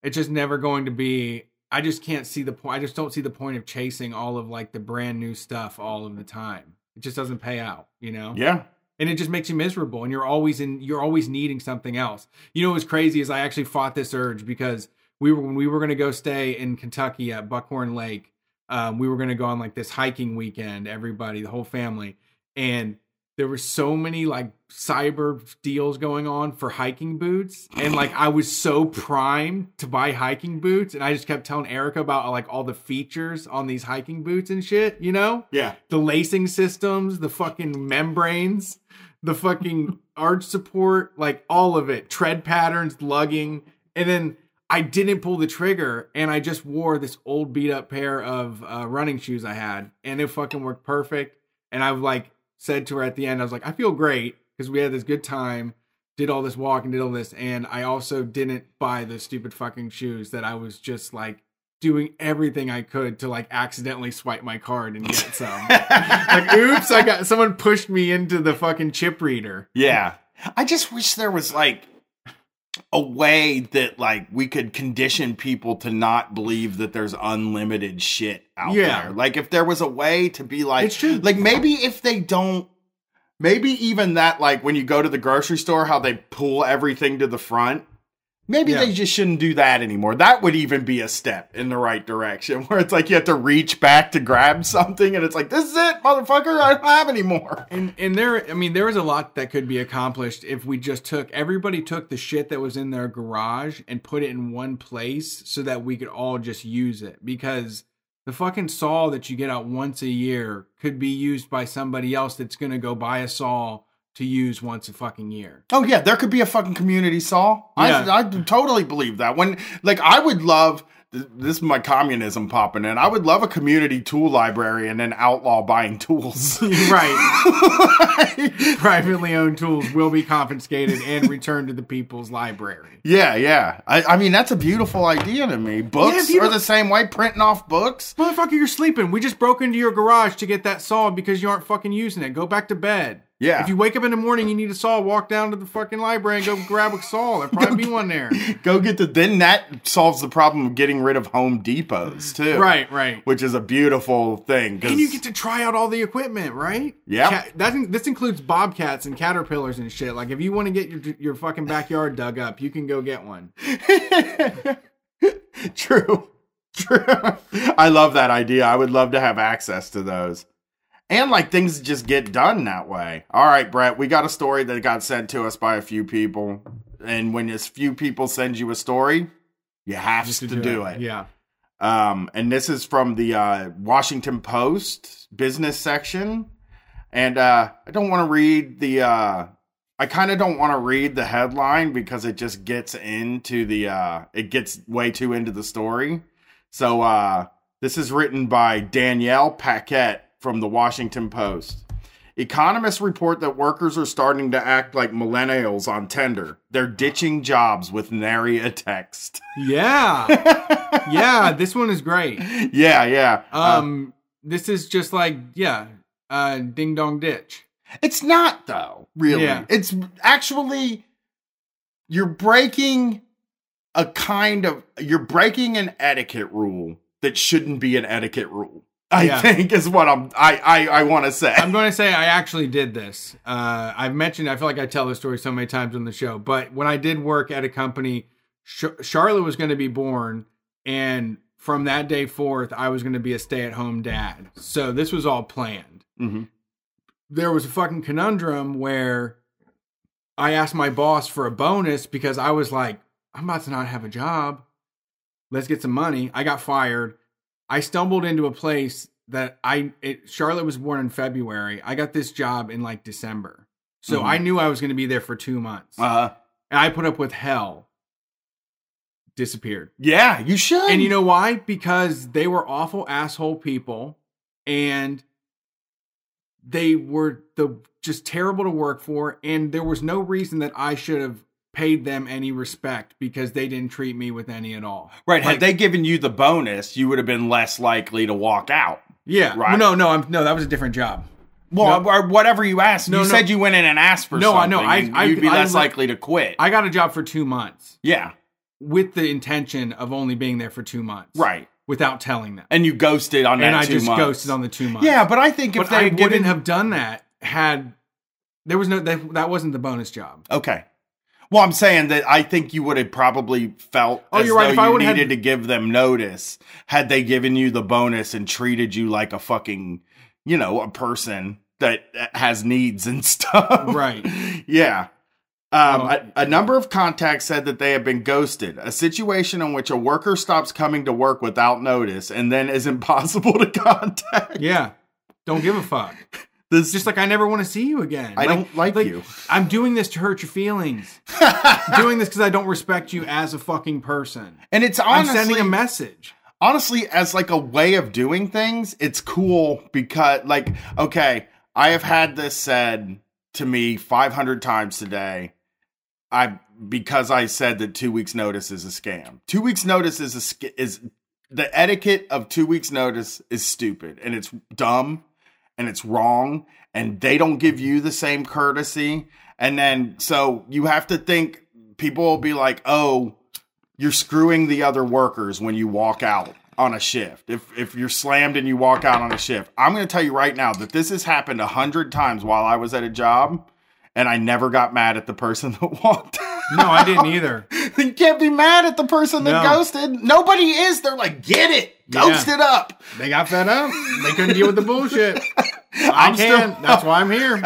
It's just never going to be, I just can't see the point. I just don't see the point of chasing all of like the brand new stuff all of the time. It just doesn't pay out, you know? Yeah. And it just makes you miserable and you're always needing something else. You know, what's crazy is I actually fought this urge because when we were going to go stay in Kentucky at Buckhorn Lake, we were going to go on like this hiking weekend, everybody, the whole family. And there were so many like cyber deals going on for hiking boots. And like, I was so primed to buy hiking boots. And I just kept telling Erica about like all the features on these hiking boots and shit, you know? Yeah. The lacing systems, the fucking membranes, the fucking arch support, like all of it, tread patterns, lugging. And then I didn't pull the trigger and I just wore this old beat up pair of running shoes I had and it fucking worked perfect. And I was like, said to her at the end, I was like, I feel great because we had this good time, did all this walk and did all this. And I also didn't buy those stupid fucking shoes that I was just like doing everything I could to like accidentally swipe my card and get some. Like, oops, someone pushed me into the fucking chip reader. Yeah. I just wish there was like a way that like we could condition people to not believe that there's unlimited shit out there. Like if there was a way to be like maybe if they don't, maybe even that, like when you go to the grocery store, how they pull everything to the front, maybe they just shouldn't do that anymore. That would even be a step in the right direction where it's like, you have to reach back to grab something. And it's like, this is it, motherfucker. I don't have any more. And there, I mean, there was a lot that could be accomplished if we just everybody took the shit that was in their garage and put it in one place so that we could all just use it, because the fucking saw that you get out once a year could be used by somebody else that's going to go buy a saw to use once a fucking year. Oh yeah, there could be a fucking community saw. Yeah. I totally believe that. When like I would love, this is my communism popping in, I would love a community tool library and then outlaw buying tools. Right. Like, privately owned tools will be confiscated and returned to the people's library. Yeah, yeah. I mean, that's a beautiful idea to me. Books are the same way, printing off books. Motherfucker, you're sleeping. We just broke into your garage to get that saw because you aren't fucking using it. Go back to bed. Yeah. If you wake up in the morning, you need a saw, walk down to the fucking library and go grab a saw. There'll probably be one there. Go get then that solves the problem of getting rid of Home Depots too. Right. Which is a beautiful thing. And you get to try out all the equipment, right? Yeah. This includes bobcats and caterpillars and shit. Like if you want to get your fucking backyard dug up, you can go get one. True. I love that idea. I would love to have access to those. And, like, things just get done that way. All right, Brett, we got a story that got sent to us by a few people. And when this few people send you a story, you have to do it. Yeah. And this is from the Washington Post business section. And I don't want to read I kind of don't want to read the headline because it just gets into it gets way too into the story. So this is written by Danielle Paquette from the Washington Post. Economists report that workers are starting to act like millennials on Tinder. They're ditching jobs with nary a text. Yeah. Yeah, this one is great. Yeah. This is just like, ding dong ditch. It's not though, really. Yeah. It's actually, you're breaking a kind of, you're breaking an etiquette rule that shouldn't be an etiquette rule, I think is what I want to say. I'm going to say I actually did this. I've mentioned, I feel like I tell this story so many times on the show, but when I did work at a company, Charlotte was going to be born, and from that day forth, I was going to be a stay-at-home dad. So this was all planned. Mm-hmm. There was a fucking conundrum where I asked my boss for a bonus because I was like, I'm about to not have a job. Let's get some money. I got fired. I stumbled into a place that Charlotte was born in February. I got this job in like December. So mm-hmm. I knew I was going to be there for 2 months. Uh-huh. And I put up with hell. Disappeared. Yeah, you should. And you know why? Because they were awful asshole people, and they were just terrible to work for, and there was no reason that I should have paid them any respect because they didn't treat me with any at all. Right. Like, had they given you the bonus, you would have been less likely to walk out. Yeah. Right. No, that was a different job. Well, no. Or whatever you asked. No, you said you went in and asked for something. No, I know. You'd be less likely to quit. I got a job for 2 months. Yeah. With the intention of only being there for 2 months. Right. Without telling them. And you ghosted on that 2 months. And I just ghosted on the 2 months. Yeah, but I think if they wouldn't have done that had... That wasn't the bonus job. Okay. Well, I'm saying that I think you would have probably felt as though you needed to give them notice had they given you the bonus and treated you like a fucking, a person that has needs and stuff. Right. Yeah. A number of contacts said that they have been ghosted, a situation in which a worker stops coming to work without notice and then is impossible to contact. Yeah. Don't give a fuck. It's just like, I never want to see you again. I don't like you. I'm doing this to hurt your feelings. I'm doing this because I don't respect you as a fucking person. And it's honestly... I'm sending a message. Honestly, as like a way of doing things, it's cool because I have had this said to me 500 times today. Because I said that 2 weeks notice is a scam. 2 weeks notice is the etiquette of 2 weeks notice is stupid, and it's dumb, and it's wrong, and they don't give you the same courtesy. And then so you have to think people will be like, oh, you're screwing the other workers when you walk out on a shift. If you're slammed and you walk out on a shift, I'm going to tell you right now that this has happened 100 times while I was at a job. And I never got mad at the person that walked out. No, I didn't either. You can't be mad at the person that ghosted. Nobody is. They're like, get it. Ghost it up. They got fed up. They couldn't deal with the bullshit. That's why I'm here.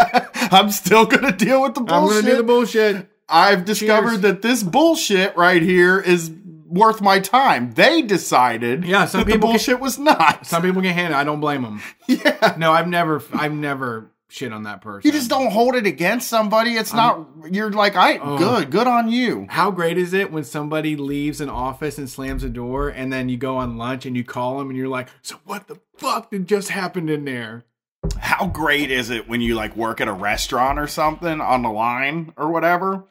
I'm still going to deal with the bullshit. I'm going to do the bullshit. I've discovered that this bullshit right here is worth my time. They decided that the bullshit was not. Some people can handle it. I don't blame them. Yeah. No, I've never shit on that person. You just don't hold it against somebody. It's not, you're like, good on you. How great is it when somebody leaves an office and slams a door, and then you go on lunch and you call them and you're like, so what the fuck did just happen in there? How great is it when you like work at a restaurant or something on the line or whatever,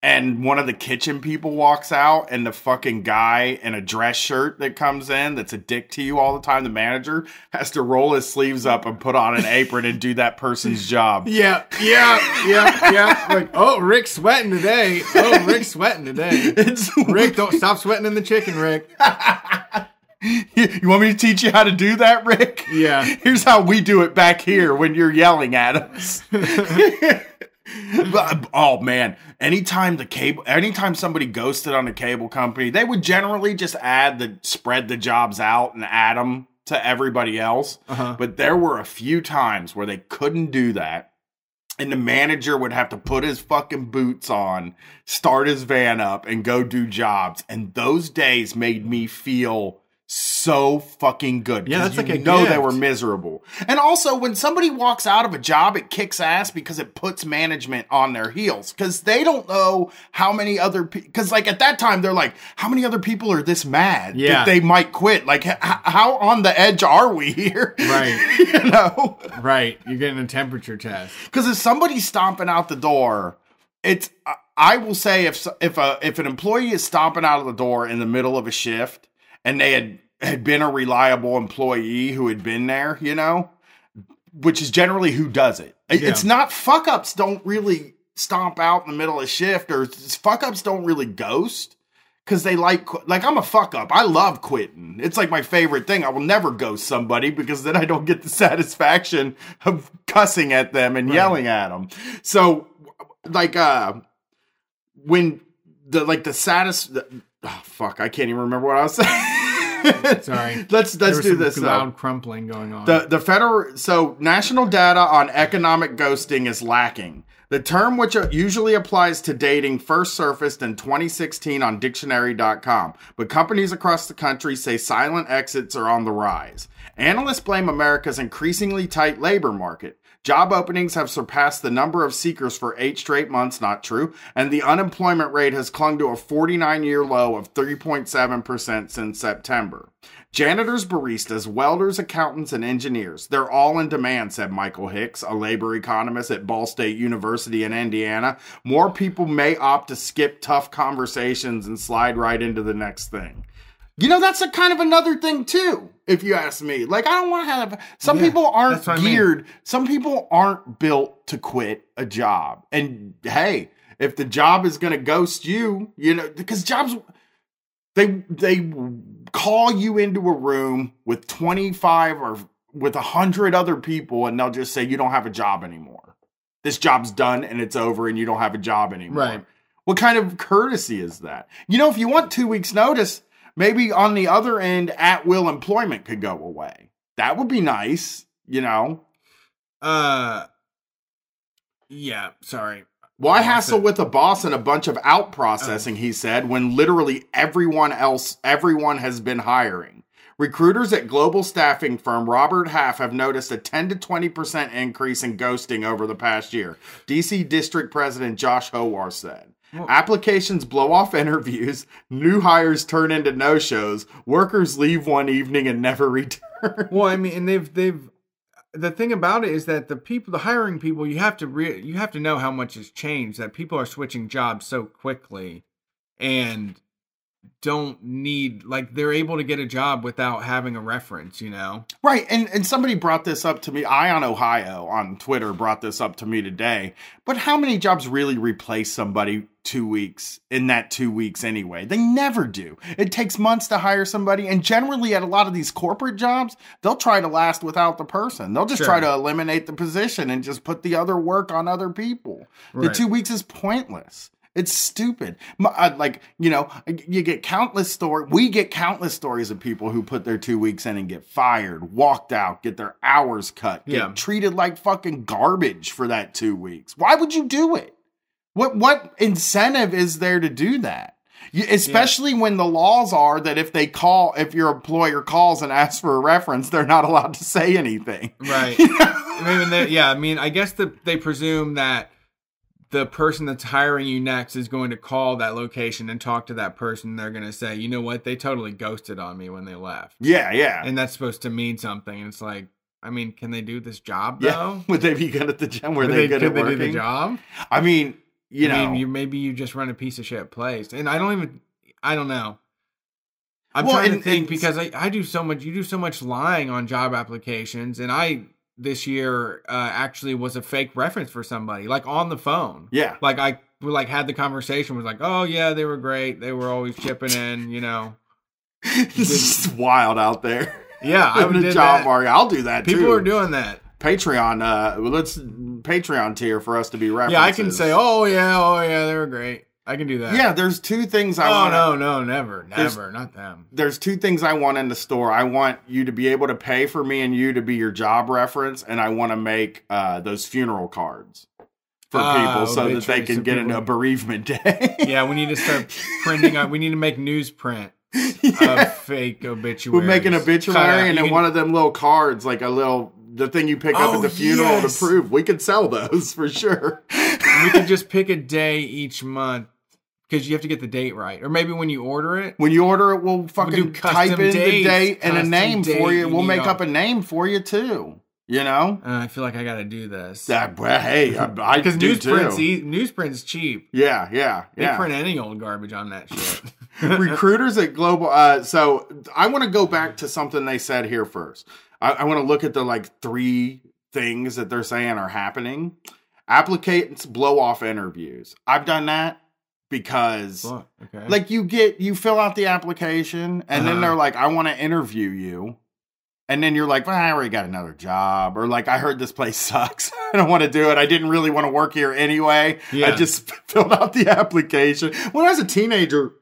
and one of the kitchen people walks out, and the fucking guy in a dress shirt that comes in that's a dick to you all the time, the manager, has to roll his sleeves up and put on an apron and do that person's job. Yeah. Like, oh, Rick's sweating today. Rick, don't stop sweating in the chicken, Rick. You want me to teach you how to do that, Rick? Yeah. Here's how we do it back here when you're yelling at us. Oh man, anytime somebody ghosted on a cable company, they would generally just spread the jobs out and add them to everybody else. Uh-huh. But there were a few times where they couldn't do that, and the manager would have to put his fucking boots on, start his van up, and go do jobs. And those days made me feel so fucking good. Yeah, that's like a gift. They were miserable. And also, when somebody walks out of a job, it kicks ass because it puts management on their heels, because they don't know how many other because like at that time they're like, how many other people are this mad that they might quit? Like, how on the edge are we here? Right. Right. You're getting a temperature test because if somebody's stomping out the door, it's I will say if an employee is stomping out of the door in the middle of a shift, and they had been a reliable employee who had been there, which is generally who does it. Yeah. It's not, fuck-ups don't really stomp out in the middle of shift, or fuck-ups don't really ghost. Because they like I'm a fuck up. I love quitting. It's like my favorite thing. I will never ghost somebody because then I don't get the satisfaction of cussing at them and yelling at them. So like when the like the saddest oh, fuck, I can't even remember what I was saying. Sorry. Let's do this. There was some loud crumpling going on. The federal national data on economic ghosting is lacking. The term, which usually applies to dating, first surfaced in 2016 on dictionary.com, but companies across the country say silent exits are on the rise. Analysts blame America's increasingly tight labor market. Job openings have surpassed the number of seekers for 8 straight months, not true, and the unemployment rate has clung to a 49-year low of 3.7% since September. Janitors, baristas, welders, accountants, and engineers, they're all in demand, said Michael Hicks, a labor economist at Ball State University in Indiana. More people may opt to skip tough conversations and slide right into the next thing. You know, that's a kind of another thing, too, if you ask me. Like, I don't want to have... Some people aren't geared. I mean. Some people aren't built to quit a job. And, hey, if the job is going to ghost you, you know... Because jobs... They call you into a room with 25 or with 100 other people, and they'll just say, you don't have a job anymore. This job's done, and it's over, and you don't have a job anymore. Right. What kind of courtesy is that? You know, if you want 2 weeks' notice... Maybe on the other end, at-will employment could go away. That would be nice, you know? Yeah, sorry. Why hassle with a boss and a bunch of out-processing, he said, when literally everyone has been hiring? Recruiters at global staffing firm Robert Half have noticed a 10 to 20% increase in ghosting over the past year, D.C. District President Josh Howard said. Applications blow off interviews, new hires turn into no-shows, workers leave one evening and never return. Well, I mean, and they've the thing about it is that the hiring people, you have to know how much has changed, that people are switching jobs so quickly and don't need, like, they're able to get a job without having a reference, you know? Right. And somebody brought this up to me. Ion Ohio on Twitter brought this up to me today. But how many jobs really replace somebody 2 weeks in that 2 weeks anyway? They never do. It takes months to hire somebody. And generally at a lot of these corporate jobs, they'll try to last without the person. They'll just try to eliminate the position and just put the other work on other people. Right. The 2 weeks is pointless. It's stupid. Like, you know, you get countless stories. We get countless stories of people who put their 2 weeks in and get fired, walked out, get their hours cut, get treated like fucking garbage for that 2 weeks. Why would you do it? What incentive is there to do that? Especially when the laws are that if your employer calls and asks for a reference, they're not allowed to say anything. Right. You know? I guess they presume that the person that's hiring you next is going to call that location and talk to that person. They're going to say, you know what? They totally ghosted on me when they left. Yeah, yeah. And that's supposed to mean something. And it's like, I mean, can they do this job, though? Yeah. Would they be good at the job? Were they good at working? Could they do the job? I mean, you know. Maybe you just run a piece of shit place. And I don't know. I'm trying to think because I do so much, you do so much lying on job applications. And I... this year actually was a fake reference for somebody, like on the phone. Yeah. Like I had the conversation, was like, oh yeah, they were great. They were always chipping in, you know. This is wild out there. Yeah. I would do that. I'll do that too. People are doing that. Patreon, Patreon tier for us to be references. Yeah, I can say, oh yeah, they were great. I can do that. Yeah, there's two things I want. Oh, no, never, not them. There's two things I want in the store. I want you to be able to pay for me and you to be your job reference, and I want to make those funeral cards for people so that they can get into a bereavement day. Yeah, we need to start printing. We need to make newsprint. Fake obituaries. We'll make an obituary and then one of them little cards, like the thing you pick up at the funeral to prove. We could sell those for sure. We could just pick a day each month. Because you have to get the date right. Or maybe when you order it. When you order it, we'll fucking type in the date and a name for you. We'll make up a name for you, too. You know? I feel like I got to do this. I do, too. Because newsprint's cheap. Yeah. They print any old garbage on that shit. Recruiters at Global... so, I want to go back to something they said here first. I want to look at the, three things that they're saying are happening. Applicants blow off interviews. I've done that. because like you fill out the application and then they're like, I want to interview you. And then you're like, well, I already got another job. Or like, I heard this place sucks. I don't want to do it. I didn't really want to work here anyway. Yeah. I just filled out the application. When I was a teenager,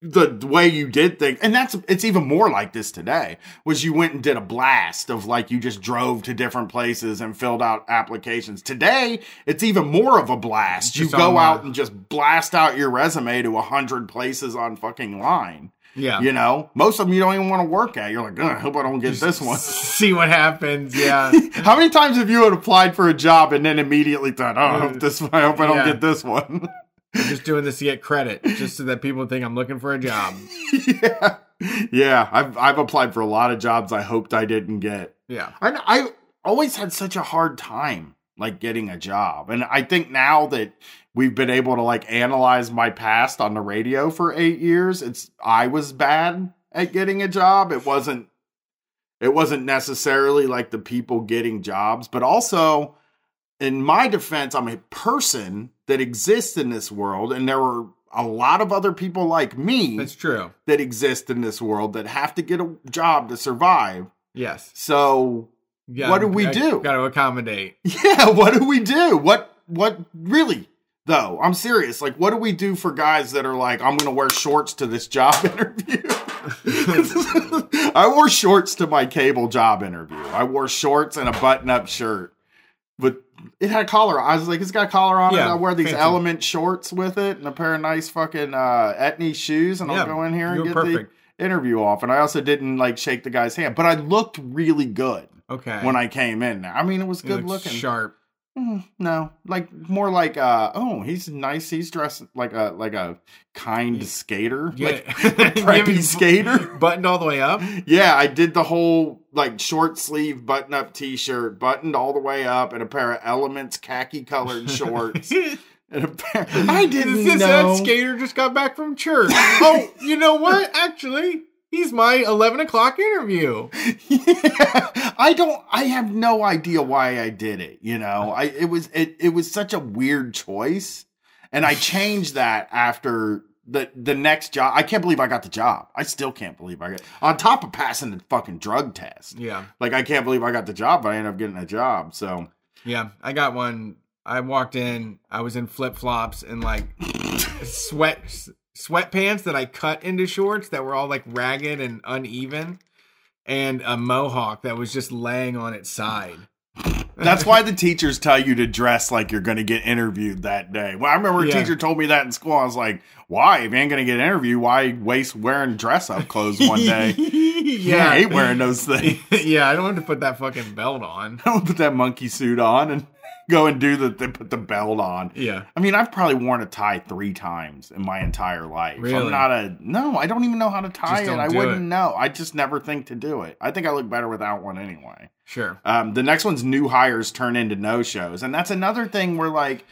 the way you did things, and it's even more like this today, was you went and did a blast of like, you just drove to different places and filled out applications. Today, it's even more of a blast. You go out and just blast out your resume to 100 places on fucking line. Yeah. You know, most of them you don't even want to work at. You're like, I hope I don't get this one. See what happens. Yeah. How many times have you applied for a job and then immediately thought, I hope I don't get this one? I'm just doing this to get credit, just so that people think I'm looking for a job. Yeah. Yeah. I've applied for a lot of jobs I hoped I didn't get. Yeah. I always had such a hard time like getting a job. And I think now that we've been able to like analyze my past on the radio for 8 years, I was bad at getting a job. It wasn't necessarily like the people getting jobs, but also in my defense, I'm a person that exists in this world. And there were a lot of other people like me. That's true. That exist in this world that have to get a job to survive. Yes. So what do we do? Got to accommodate. Yeah. What do we do? What really though? I'm serious. Like, what do we do for guys that are like, I'm going to wear shorts to this job interview? I wore shorts to my cable job interview. I wore shorts and a button up shirt, but it had a collar. I was like, it's got a collar on it. I wear these Element shorts with it and a pair of nice fucking Etnies shoes. And I'll go in here and get the interview off. And I also didn't like shake the guy's hand, but I looked really good. Okay. When I came in. I mean, it was good looking. Sharp. No, like more like, he's nice. He's dressed like a kind skater, like preppy skater, buttoned all the way up. Yeah, I did the whole like short sleeve button up T-shirt, buttoned all the way up, and a pair of Elements khaki colored shorts. I didn't know that skater just got back from church. Oh, you know what? Actually, he's my 11 o'clock interview. Yeah. I have no idea why I did it. You know, it was such a weird choice. And I changed that after the next job. I can't believe I got the job. I still can't believe I got on top of passing the fucking drug test. Yeah. Like, I can't believe I got the job, but I ended up getting a job. So yeah, I got one. I walked in, I was in flip flops and like sweatpants that I cut into shorts that were all like ragged and uneven, and a mohawk that was just laying on its side. That's why the teachers tell you to dress like you're going to get interviewed that day. Well, I remember a teacher told me that in school. I was like, why? If you ain't going to get interviewed, why waste wearing dress up clothes one day? Yeah. I hate wearing those things. Yeah. I don't want to put that fucking belt on. I don't put that monkey suit on and go and do put the belt on. Yeah. I mean, I've probably worn a tie 3 times in my entire life. Really? I don't even know how to tie it. I wouldn't know. I just never think to do it. I think I look better without one anyway. Sure. The next one's new hires turn into no-shows. And that's another thing where, like,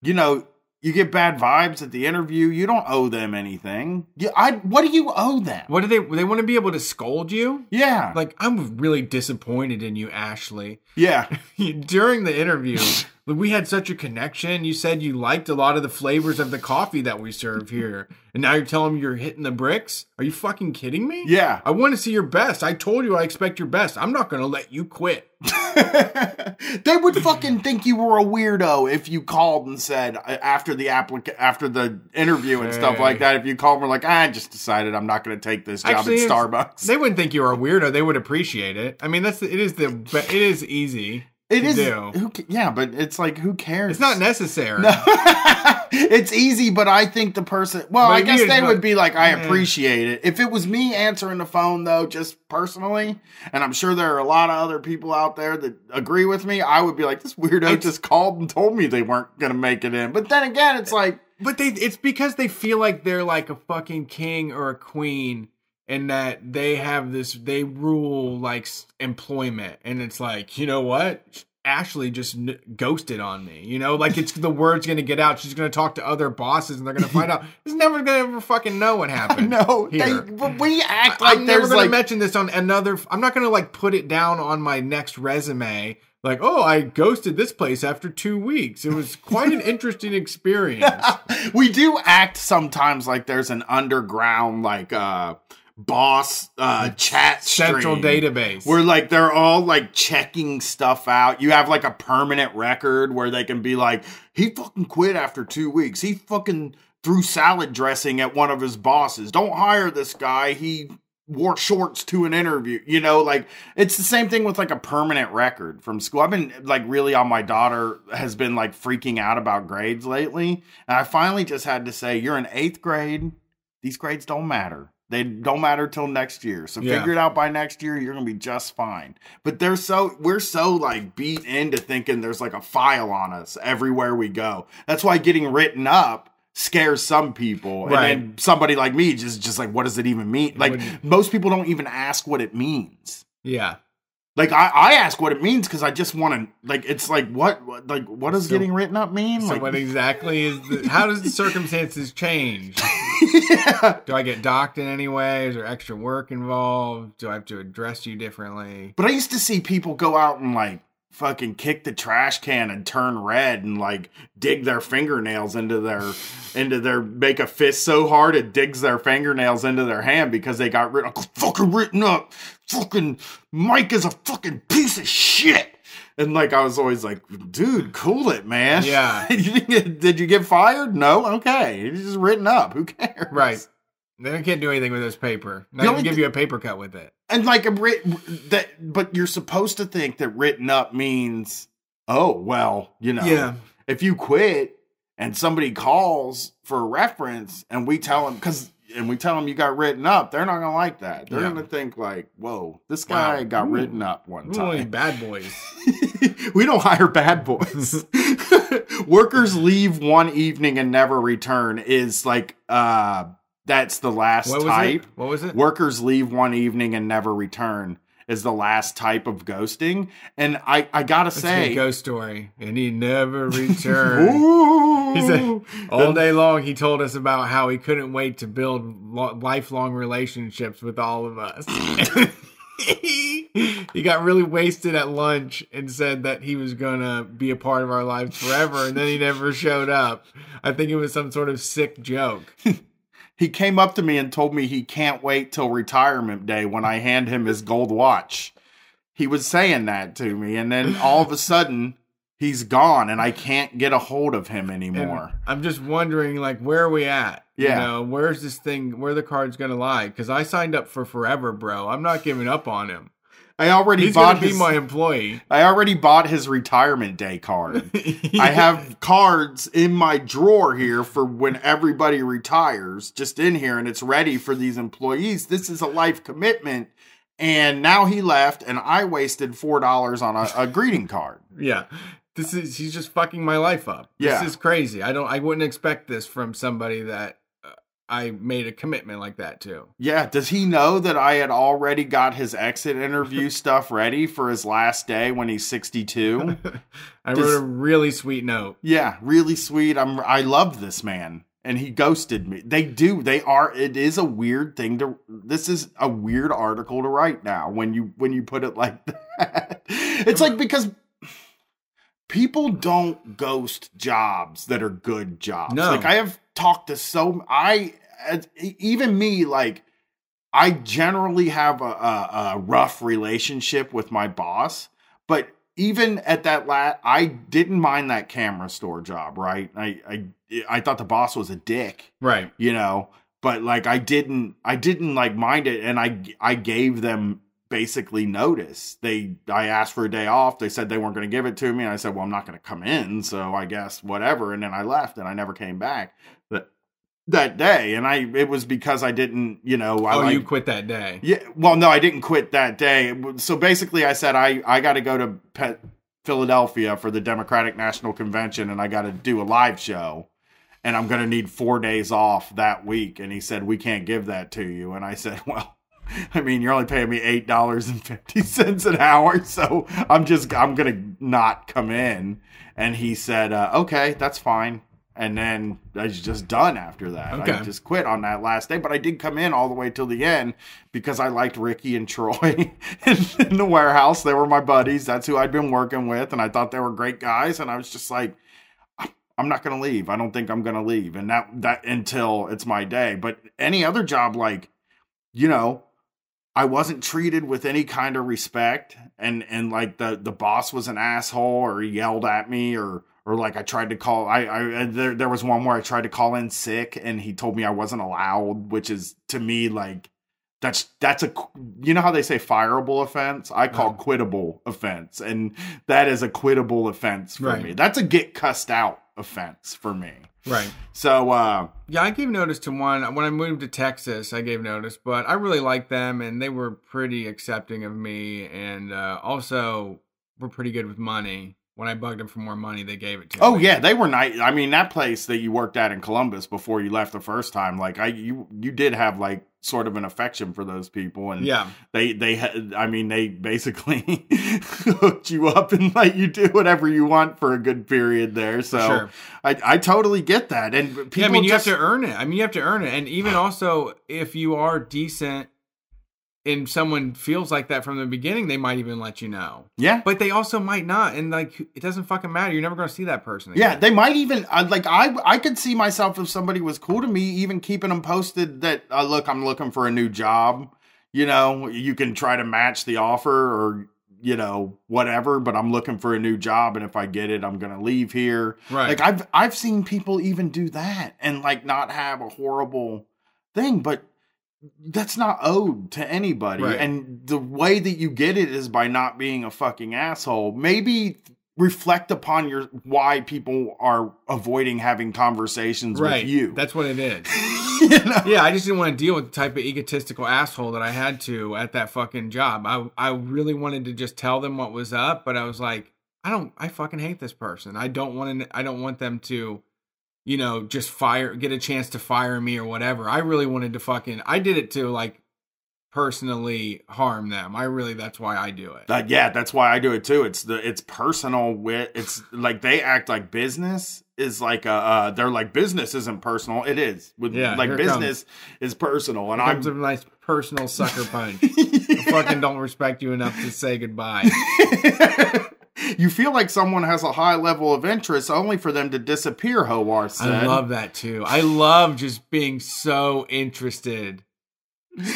you know, you get bad vibes at the interview. You don't owe them anything. What do you owe them? What do they want to be able to scold you? Yeah. Like, I'm really disappointed in you, Ashley. Yeah. During the interview, we had such a connection. You said you liked a lot of the flavors of the coffee that we serve here. And now you're telling me you're hitting the bricks? Are you fucking kidding me? Yeah. I want to see your best. I told you I expect your best. I'm not going to let you quit. They would fucking think you were a weirdo if you called and said after the interview and stuff like that. If you called and were like, I just decided I'm not going to take this job at Starbucks. They wouldn't think you were a weirdo. They would appreciate it. I mean, it is easy. It is. But it's like, who cares? It's not necessary. No. It's easy, but I think the person. Well, but I guess they would be like, I appreciate it. If it was me answering the phone, though, just personally, and I'm sure there are a lot of other people out there that agree with me, I would be like, this weirdo just called and told me they weren't going to make it in. But then again, it's like. But it's because they feel like they're like a fucking king or a queen. And that they have they rule like employment. And it's like, you know what? Ashley just ghosted on me. You know, like it's the word's going to get out. She's going to talk to other bosses and they're going to find out. It's never going to ever fucking know what happened. No, we act like I'm never going to mention this on another. I'm not going to like put it down on my next resume. Like, oh, I ghosted this place after 2 weeks. It was quite an interesting experience. We do act sometimes like there's an underground, like, boss chat central database where like they're all like checking stuff out. You have like a permanent record where they can be like, he fucking quit after 2 weeks, he fucking threw salad dressing at one of his bosses, don't hire this guy, he wore shorts to an interview. You know, like it's the same thing with like a permanent record from school. I've been like really on, my daughter has been like freaking out about grades lately, and I finally just had to say, you're in 8th grade, these grades don't matter. They don't matter till next year. So figure it out by next year. You're going to be just fine. But they're so, we're so like beat into thinking there's like a file on us everywhere we go. That's why getting written up scares some people. Right. And then somebody like me just like, what does it even mean? Like most people don't even ask what it means. Yeah. Like I ask what it means because I just want to, like, it's like, what, like, what does getting written up mean? So like, what exactly is the, how does the circumstances change? Yeah. Do I get docked in any way? Is there extra work involved? Do I have to address you differently? But I used to see people go out and like fucking kick the trash can and turn red and like dig their fingernails into their make a fist so hard it digs their fingernails into their hand because they got written up. Fucking Mike is a fucking piece of shit. And, like, I was always like, dude, cool it, man. Yeah. Did you get fired? No? Okay. It's just written up. Who cares? Right. They can't do anything with this paper. Not even give you a paper cut with it. And, like, but you're supposed to think that written up means, oh, well, you know. Yeah. If you quit and somebody calls for a reference and we tell them, because... and we tell them you got written up, they're not going to like that. They're going to think like, whoa, this guy got written up one time. Really bad boys. We don't hire bad boys. Workers leave one evening and never return is like, that's the last type. What was it? Workers leave one evening and never return is the last type of ghosting. And I gotta say, a ghost story, and he never returned. He said all day long he told us about how he couldn't wait to build lifelong relationships with all of us. He got really wasted at lunch and said that he was gonna be a part of our lives forever, and then he never showed up. I think it was some sort of sick joke. He came up to me and told me he can't wait till retirement day when I hand him his gold watch. He was saying that to me, and then all of a sudden, he's gone, and I can't get a hold of him anymore. And I'm just wondering, like, where are we at? Yeah. You know, where's this thing, where the card's going to lie? Because I signed up for forever, bro. I'm not giving up on him. He's gonna be my employee. I already bought his retirement day card. I have cards in my drawer here for when everybody retires, just in here, and it's ready for these employees. This is a life commitment. And now he left, and I wasted $4 on a greeting card. Yeah. He's just fucking my life up. Yeah. This is crazy. I wouldn't expect this from somebody that I made a commitment like that too. Yeah. Does he know that I had already got his exit interview stuff ready for his last day when he's 62? I wrote a really sweet note. Yeah, really sweet. I love this man, and he ghosted me. It is a weird thing to. This is a weird article to write now when you put it like that. It's like, because people don't ghost jobs that are good jobs. No. Like I have talked to even me, like I generally have a rough relationship with my boss, but even at that I didn't mind that camera store job, right? I thought the boss was a dick. Right. You know, but like I didn't like mind it, and I gave them basically notice. I asked for a day off. They said they weren't going to give it to me, and I said, well, I'm not going to come in, so I guess whatever. And then I left, and I never came back that day. And it was because I didn't, you know. You quit that day? Yeah. Well, no, I didn't quit that day. So basically, I said I got to go to Philadelphia for the Democratic National Convention, and I got to do a live show. And I'm going to need 4 days off that week. And he said, we can't give that to you. And I said, well, I mean, you're only paying me $8.50 an hour, so I'm going to not come in. And he said, okay, that's fine. And then I was just done after that. Okay. I just quit on that last day. But I did come in all the way till the end because I liked Ricky and Troy in the warehouse. They were my buddies. That's who I'd been working with. And I thought they were great guys. And I was just like, I'm not going to leave. I don't think I'm going to leave. And that until it's my day. But any other job, like, you know, I wasn't treated with any kind of respect. And like the boss was an asshole or he yelled at me or like I tried to call, there was one where I tried to call in sick and he told me I wasn't allowed, which is to me, like, that's a, you know how they say fireable offense? I call quittable offense. And that is a quittable offense for me. That's a get cussed out offense for me. Right. So, yeah, I gave notice to one when I moved to Texas. I gave notice, but I really liked them and they were pretty accepting of me. And, also were pretty good with money. When I bugged them for more money, they gave it to me. Oh, yeah, they were nice. I mean, that place that you worked at in Columbus before you left the first time, like, you did have, like, sort of an affection for those people. And they had, I mean, they basically hooked you up and let you do whatever you want for a good period there. So sure. I totally get that. And people you have to earn it. I mean, you have to earn it. And even also, if you are decent, and someone feels like that from the beginning, they might even let you know. Yeah. But they also might not. And, like, it doesn't fucking matter. You're never going to see that person again. Yeah, they might even, like, I could see myself if somebody was cool to me, even keeping them posted that, look, I'm looking for a new job. You know, you can try to match the offer or, you know, whatever, but I'm looking for a new job. And if I get it, I'm going to leave here. Right. Like, I've seen people even do that and, like, not have a horrible thing, but that's not owed to anybody. Right. And the way that you get it is by not being a fucking asshole. Maybe reflect upon why people are avoiding having conversations with you. That's what it is. You know? Yeah. I just didn't want to deal with the type of egotistical asshole that I had to at that fucking job. I really wanted to just tell them what was up, but I was like, I fucking hate this person. I don't want them to, you know, just get a chance to fire me or whatever. I really wanted to I did it to, like, personally harm them. That's why I do it. Yeah, that's why I do it too. It's personal it's like they act like business is like, they're like business isn't personal. It is. Like business is personal. And I'm a nice personal sucker punch. I fucking don't respect you enough to say goodbye. You feel like someone has a high level of interest only for them to disappear, Howard said. I love that, too. I love just being so interested.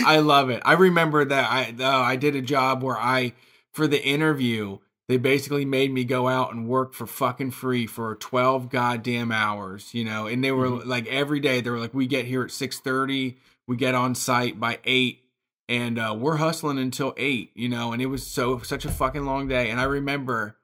I love it. I remember that I did a job where for the interview, they basically made me go out and work for fucking free for 12 goddamn hours, you know. And they were like, every day, they were like, we get here at 6:30, we get on site by 8. And we're hustling until 8, you know, and it was such a fucking long day. And I remember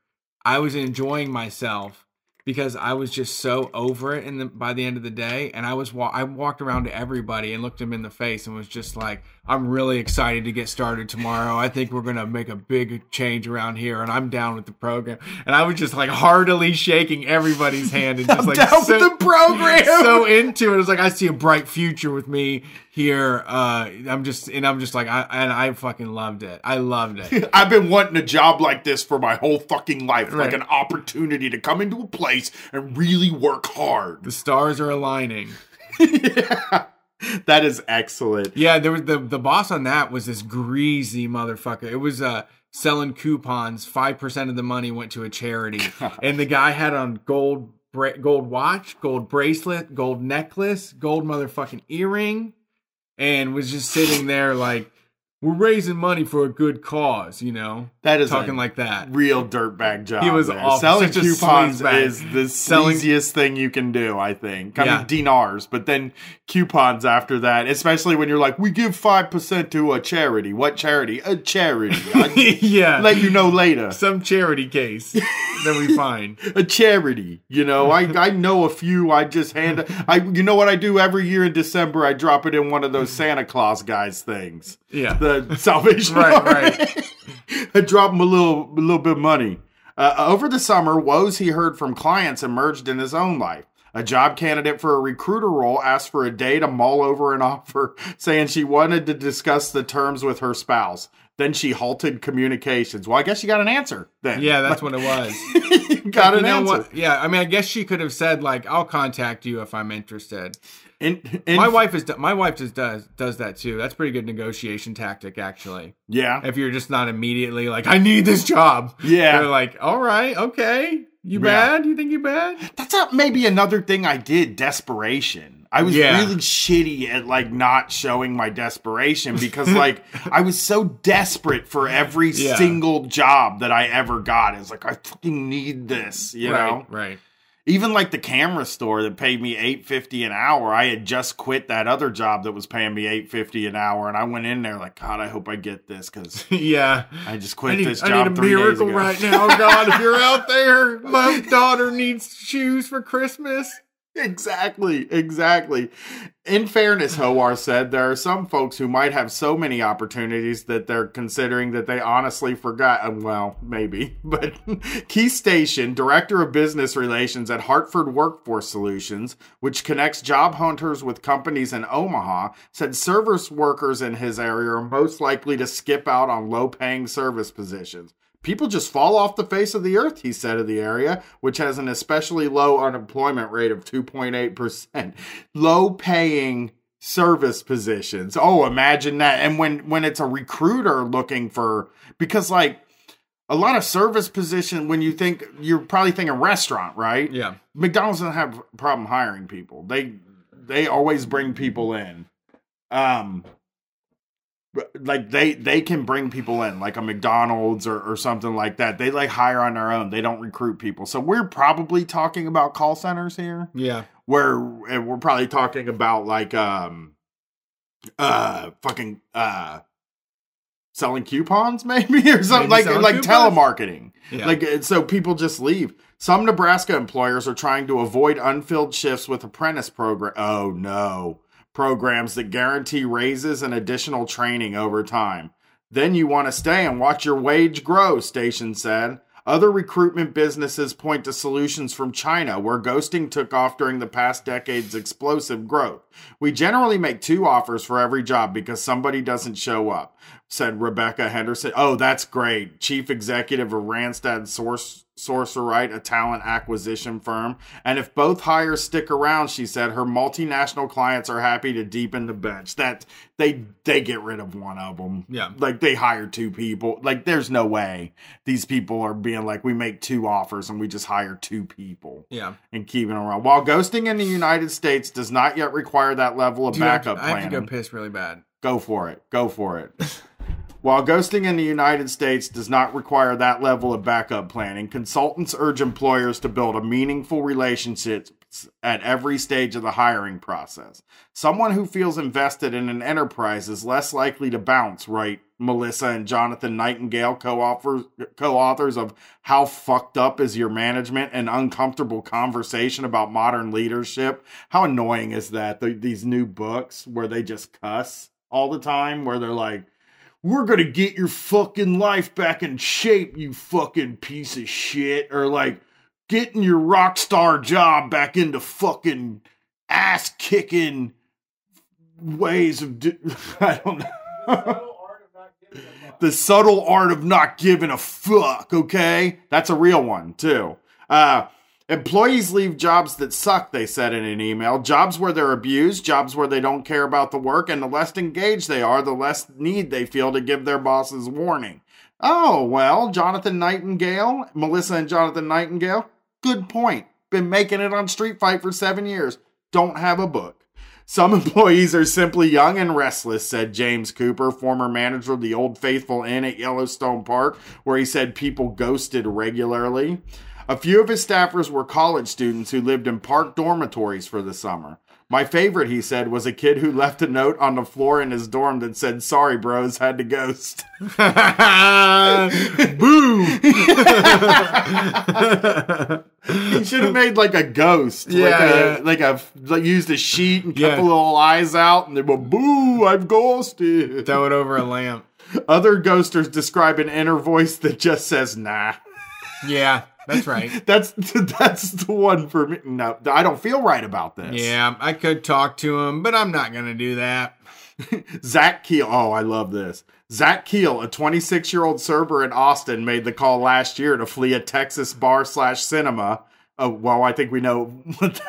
I was enjoying myself because I was just so over it. And by the end of the day, and I walked around to everybody and looked them in the face and was just like, I'm really excited to get started tomorrow. I think we're going to make a big change around here and I'm down with the program. And I was just like heartily shaking everybody's hand and just like with the program. So into it. It was like, I see a bright future with me here. I fucking loved it. I loved it. I've been wanting a job like this for my whole fucking life. Right. Like an opportunity to come into a place and really work hard. The stars are aligning. Yeah. That is excellent. Yeah, there was the boss on that was this greasy motherfucker. It was selling coupons. 5% of the money went to a charity, and the guy had on gold watch, gold bracelet, gold necklace, gold motherfucking earring, and was just sitting there like, we're raising money for a good cause, you know. That is talking like that. Real dirtbag job. He was awful. Selling coupons is the sleaziest thing you can do, I think. I mean, dinars, but then coupons after that, especially when you're like, we give 5% to a charity. What charity? A charity. Yeah. Let you know later. Some charity case that we find. A charity. You know, I know a few. I just you know what I do every year in December? I drop it in one of those Santa Claus guys things. Yeah. The Salvation Army. Right. I dropped him a little bit of money. Over the summer, woes he heard from clients emerged in his own life. A job candidate for a recruiter role asked for a day to mull over an offer, saying she wanted to discuss the terms with her spouse. Then she halted communications. Well, I guess she got an answer then. Yeah, that's what it was. You got an answer. What? Yeah, I mean, I guess she could have said, like, I'll contact you if I'm interested. My wife does that too. That's a pretty good negotiation tactic, actually. Yeah. If you're just not immediately like, I need this job. Yeah. They're like, all right, okay. You bad? You think you bad? That's maybe another thing I did, desperation. I was really shitty at, like, not showing my desperation because, like, I was so desperate for every single job that I ever got. It's like, I fucking need this, you know? Right. Even, like, the camera store that paid me $8.50 an hour, I had just quit that other job that was paying me $8.50 an hour, and I went in there like, God, I hope I get this, because I just quit this job 3 days ago. I need a miracle right now, God, if you're out there. My daughter needs shoes for Christmas. Exactly. In fairness, Howard said, there are some folks who might have so many opportunities that they're considering that they honestly forgot. Well, maybe. But Keith Station, Director of Business Relations at Hartford Workforce Solutions, which connects job hunters with companies in Omaha, said service workers in his area are most likely to skip out on low-paying service positions. People just fall off the face of the earth, he said, of the area, which has an especially low unemployment rate of 2.8%. Low-paying service positions. Oh, imagine that. And when it's a recruiter looking for... Because, like, a lot of service position, when you think... You're probably thinking restaurant, right? Yeah. McDonald's doesn't have a problem hiring people. They always bring people in. Like, they can bring people in, like a McDonald's or something like that. They, like, hire on their own. They don't recruit people. So we're probably talking about call centers here. Yeah. We're probably talking about, like, selling coupons maybe or something, like telemarketing. Yeah. Like, so people just leave. Some Nebraska employers are trying to avoid unfilled shifts with apprentice program. Oh, no. Programs that guarantee raises and additional training over time. Then you want to stay and watch your wage grow, Station said. Other recruitment businesses point to solutions from China, where ghosting took off during the past decade's explosive growth. We generally make 2 offers for every job because somebody doesn't show up, said Rebecca Henderson. Oh, that's great. Chief executive of Randstad Sorcerite, a talent acquisition firm. And if both hires stick around, she said, her multinational clients are happy to deepen the bench. That they get rid of one of them. Yeah. Like, they hire 2 people. Like, there's no way these people are being like, we make 2 offers and we just hire 2 people. Yeah. And keeping around. While ghosting in the United States does not yet require that level of backup planning. I have to go piss really bad. Go for it. While ghosting in the United States does not require that level of backup planning, consultants urge employers to build a meaningful relationship at every stage of the hiring process. Someone who feels invested in an enterprise is less likely to bounce, right? Melissa and Jonathan Nightingale, co-authors of How Fucked Up Is Your Management? An Uncomfortable Conversation About Modern Leadership. How annoying is that? These new books where they just cuss all the time, where they're like, we're going to get your fucking life back in shape, you fucking piece of shit. Or like, getting your rock star job back into fucking ass-kicking ways of... I don't know. The Subtle Art of Not Giving a Fuck, okay? That's a real one, too. Employees leave jobs that suck, they said in an email. Jobs where they're abused, jobs where they don't care about the work, and the less engaged they are, the less need they feel to give their bosses warning. Oh, well, Melissa and Jonathan Nightingale, good point. Been making it on Street Fight for 7 years. Don't have a book. Some employees are simply young and restless, said James Cooper, former manager of the Old Faithful Inn at Yellowstone Park, where he said people ghosted regularly. A few of his staffers were college students who lived in park dormitories for the summer. My favorite, he said, was a kid who left a note on the floor in his dorm that said, sorry, bros, had to ghost. Boo! He should have made like a ghost. Yeah. Like used a sheet and kept the little eyes out and they were, boo, I've ghosted. Throw it over a lamp. Other ghosters describe an inner voice that just says, nah. Yeah. That's right. That's the one for me. No, I don't feel right about this. Yeah, I could talk to him, but I'm not going to do that. Zach Keel. Oh, I love this. Zach Keel, a 26-year-old server in Austin, made the call last year to flee a Texas bar/cinema. Oh, well, I think we know what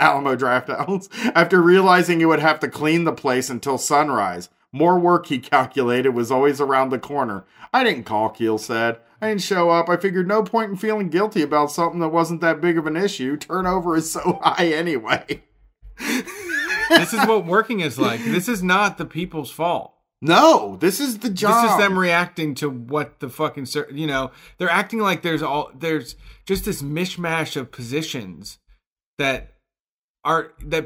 Alamo Draft House. After realizing he would have to clean the place until sunrise. More work, he calculated, was always around the corner. I didn't call, Keel said. I didn't show up. I figured no point in feeling guilty about something that wasn't that big of an issue. Turnover is so high anyway. This is what working is like. This is not the people's fault. No, this is the job. This is them reacting to what the fucking, you know, they're acting like there's just this mishmash of positions that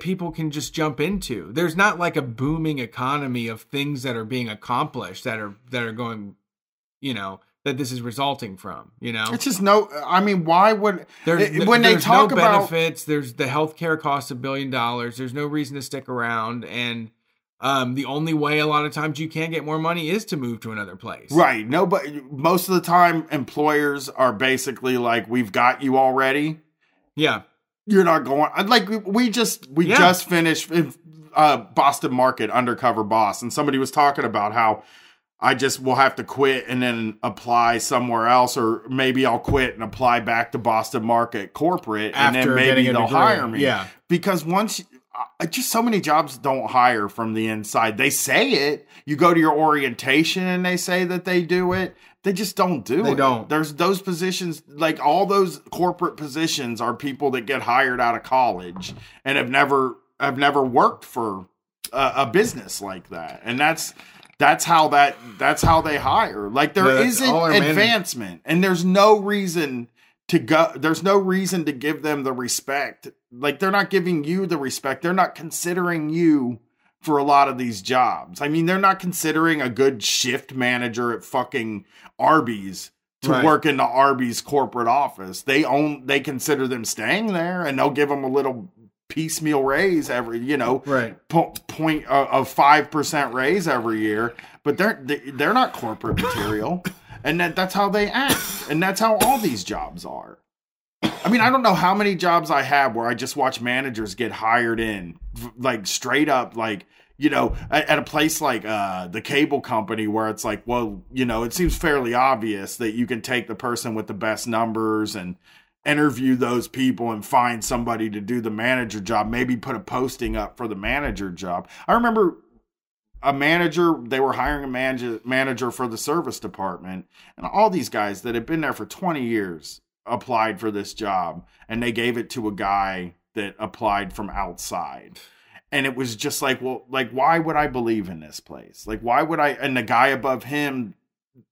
people can just jump into. There's not like a booming economy of things that are being accomplished that are going, you know, that this is resulting from, you know? It's just no, I mean, why would, when they talk about benefits, there's the healthcare costs $1 billion. There's no reason to stick around. And the only way a lot of times you can get more money is to move to another place. Right. No, but most of the time employers are basically like, we've got you already. Yeah. You're not going, like we just finished Boston Market Undercover Boss. And somebody was talking about how I just will have to quit and then apply somewhere else, or maybe I'll quit and apply back to Boston Market corporate and then maybe they'll hire me. Yeah. Because once just so many jobs don't hire from the inside. They say it. You go to your orientation and they say that they do it. They just don't do it. They don't. There's those positions, like all those corporate positions are people that get hired out of college and have never worked for a business like that. And that's how they hire. Like there isn't advancement, and there's no reason to go. There's no reason to give them the respect. Like they're not giving you the respect. They're not considering you for a lot of these jobs. I mean, they're not considering a good shift manager at fucking Arby's to work in the Arby's corporate office. They consider them staying there, and they'll give them a little piecemeal raise every, you know, point of 5% raise every year. But they're not corporate material, and that's how they act, and that's how all these jobs are. I mean, I don't know how many jobs I have where I just watch managers get hired in, like straight up, like, you know, at a place like the cable company where it's like, well, you know, it seems fairly obvious that you can take the person with the best numbers and interview those people and find somebody to do the manager job, maybe put a posting up for the manager job. I remember they were hiring a manager for the service department, and all these guys that had been there for 20 years applied for this job, and they gave it to a guy that applied from outside. And it was just like, well, like, why would I believe in this place? Like, why would I? And the guy above him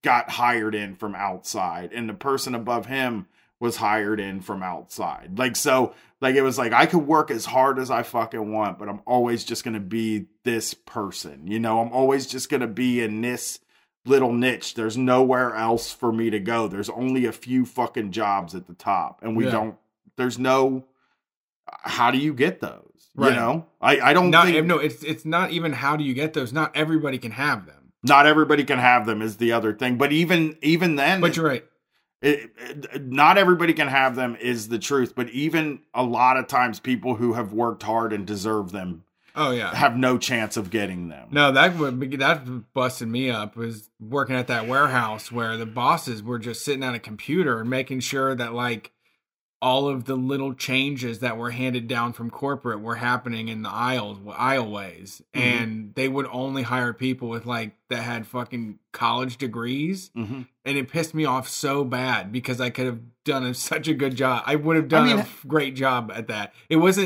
got hired in from outside, and the person above him was hired in from outside. Like, so, like, it was like, I could work as hard as I fucking want, but I'm always just going to be this person. You know, I'm always just going to be in this little niche. There's nowhere else for me to go. There's only a few fucking jobs at the top, and how do you get those? Right. You know, it's not even how do you get those. Not everybody can have them. Not everybody can have them is the other thing. But even then, but you're right. Not everybody can have them is the truth. But even a lot of times, people who have worked hard and deserve them, oh yeah, have no chance of getting them. No, that busted me up was working at that warehouse where the bosses were just sitting on a computer and making sure that, like, all of the little changes that were handed down from corporate were happening in the aisleways. Mm-hmm. And they would only hire people with, like, that had fucking college degrees. Mm-hmm. And it pissed me off so bad because I could have done such a good job. I would have done great job at that. It was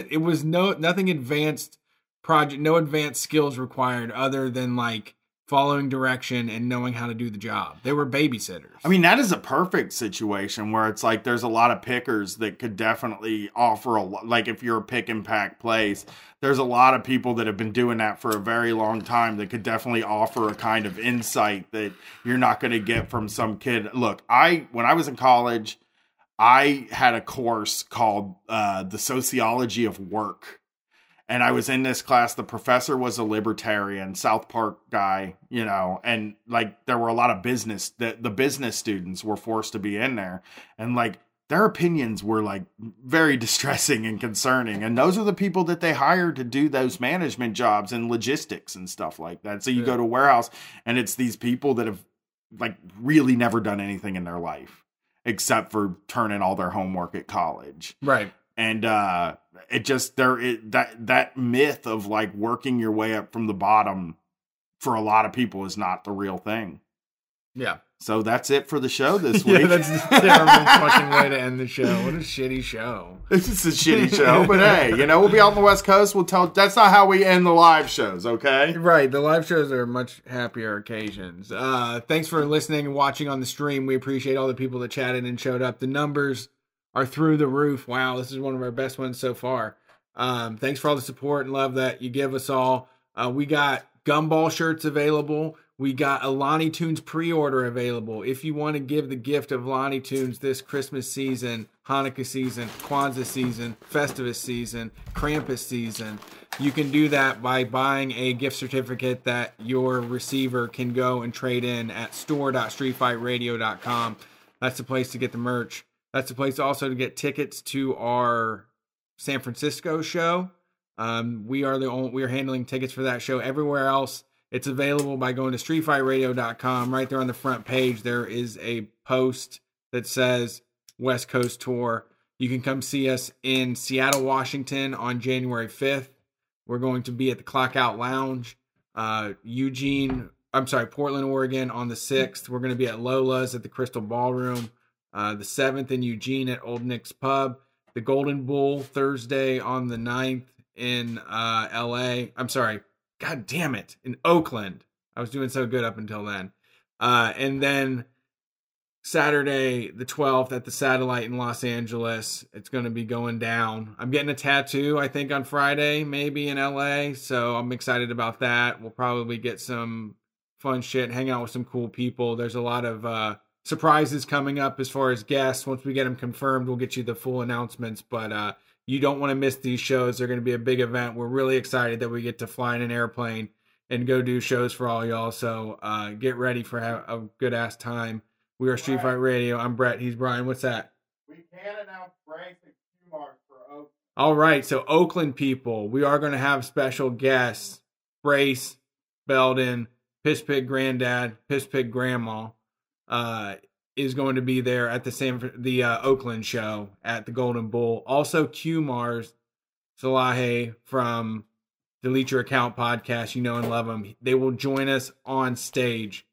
nothing advanced. Project, no advanced skills required other than, like, following direction and knowing how to do the job. They were babysitters. I mean, that is a perfect situation where it's like there's a lot of pickers that could definitely offer a lot. Like, if you're a pick and pack place, there's a lot of people that have been doing that for a very long time that could definitely offer a kind of insight that you're not going to get from some kid. Look, when I was in college, I had a course called The Sociology of Work. And I was in this class. The professor was a libertarian, South Park guy, you know, and, like, there were a lot of business that the business students were forced to be in there. And, like, their opinions were, like, very distressing and concerning. And those are the people that they hire to do those management jobs and logistics and stuff like that. So you go to a warehouse and it's these people that have, like, really never done anything in their life except for turn in all their homework at college. Right. And it just that myth of, like, working your way up from the bottom for a lot of people is not the real thing. Yeah. So that's it for the show this week. Yeah, that's a terrible fucking way to end the show. What a shitty show. This is a shitty show, but hey, you know, we'll be out on the West Coast. We'll tell. That's not how we end the live shows, okay? Right. The live shows are much happier occasions. Thanks for listening and watching on the stream. We appreciate all the people that chatted and showed up. The numbers are through the roof. Wow, this is one of our best ones so far. Thanks for all the support and love that you give us all. We got gumball shirts available. We got a Lonnie Tunes pre-order available. If you want to give the gift of Lonnie Tunes this Christmas season, Hanukkah season, Kwanzaa season, Festivus season, Krampus season, you can do that by buying a gift certificate that your receiver can go and trade in at store.streetfightradio.com. That's the place to get the merch. That's the place also to get tickets to our San Francisco show. We are handling tickets for that show. Everywhere else, it's available by going to streetfightradio.com. Right there on the front page, there is a post that says West Coast Tour. You can come see us in Seattle, Washington on January 5th. We're going to be at the Clock Out Lounge. Portland, Oregon on the 6th. We're going to be at Lola's at the Crystal Ballroom. The 7th in Eugene at Old Nick's Pub. The Golden Bull Thursday on the 9th in L.A. God damn it. In Oakland. I was doing so good up until then. And then Saturday the 12th at the Satellite in Los Angeles. It's going to be going down. I'm getting a tattoo, I think, on Friday, maybe in LA. So I'm excited about that. We'll probably get some fun shit, hang out with some cool people. There's a lot of surprises coming up as far as guests. Once we get them confirmed, we'll get you the full announcements. But, you don't want to miss these shows. They're going to be a big event. We're really excited that we get to fly in an airplane and go do shows for all y'all. So get ready for a good-ass time. We are Street Fight Radio. I'm Brett. He's Brian. What's that? We can announce Frank and Q-Mark for Oakland. All right. So Oakland people, we are going to have special guests. Brace, Belden, Piss Pig Granddad, Piss Pig Grandma. Is going to be there at the Oakland show at the Golden Bull. Also, Q Mars Salahe from Delete Your Account podcast, you know and love them. They will join us on stage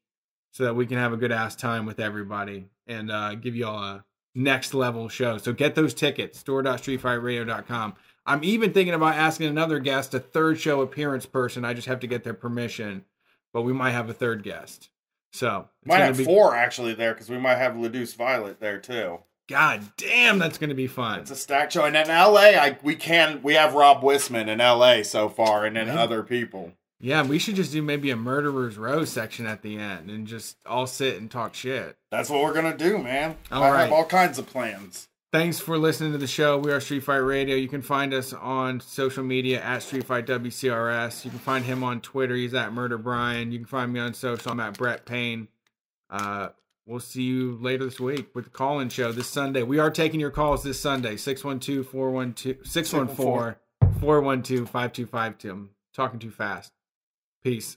so that we can have a good-ass time with everybody and give you all a next-level show. So get those tickets, store.streetfightradio.com. I'm even thinking about asking another guest, a third show appearance person. I just have to get their permission, but we might have a third guest. So might have four actually there because we might have Leduce Violet there too. God damn, that's going to be fun. It's a stack show, and in LA, we have Rob Wisman in LA so far, and then other people. Yeah, we should just do maybe a Murderers Row section at the end and just all sit and talk shit. That's what we're gonna do, man. I have all kinds of plans. Thanks for listening to the show. We are Street Fight Radio. You can find us on social media at Street Fight WCRS. You can find him on Twitter. He's at Murder Brian. You can find me on social. I'm at Brett Payne. We'll see you later this week with the call-in show this Sunday. We are taking your calls this Sunday, 614-412-5252. I'm talking too fast. Peace.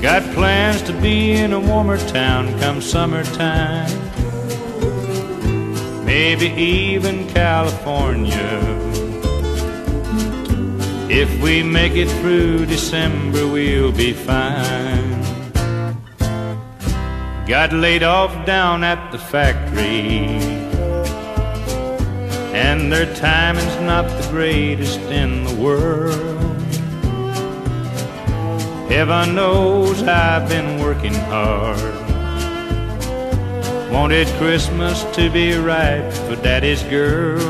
got plans to be in a warmer town come summertime. Maybe even California. If we make it through December, we'll be fine. Got laid off down at the factory, and their timing's not the greatest in the world. Heaven knows I've been working hard. Wanted Christmas to be right for Daddy's girl.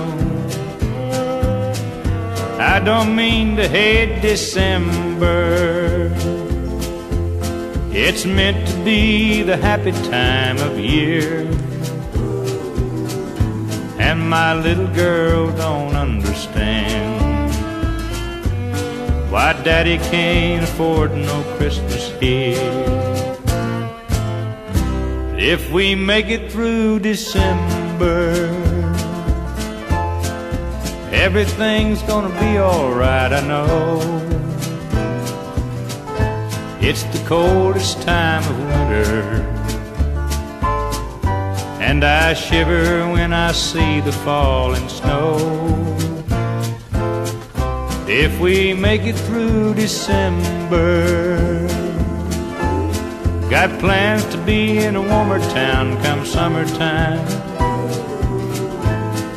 I don't mean to hate December. It's meant to be the happy time of year. and my little girl don't understand why Daddy can't afford no Christmas here. If we make it through December, everything's gonna be alright, I know. It's the coldest time of winter, and I shiver when I see the falling snow. If we make it through December, got plans to be in a warmer town come summertime,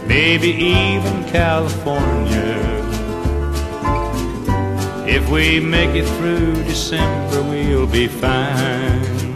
maybe even California. If we make it through December, we'll be fine.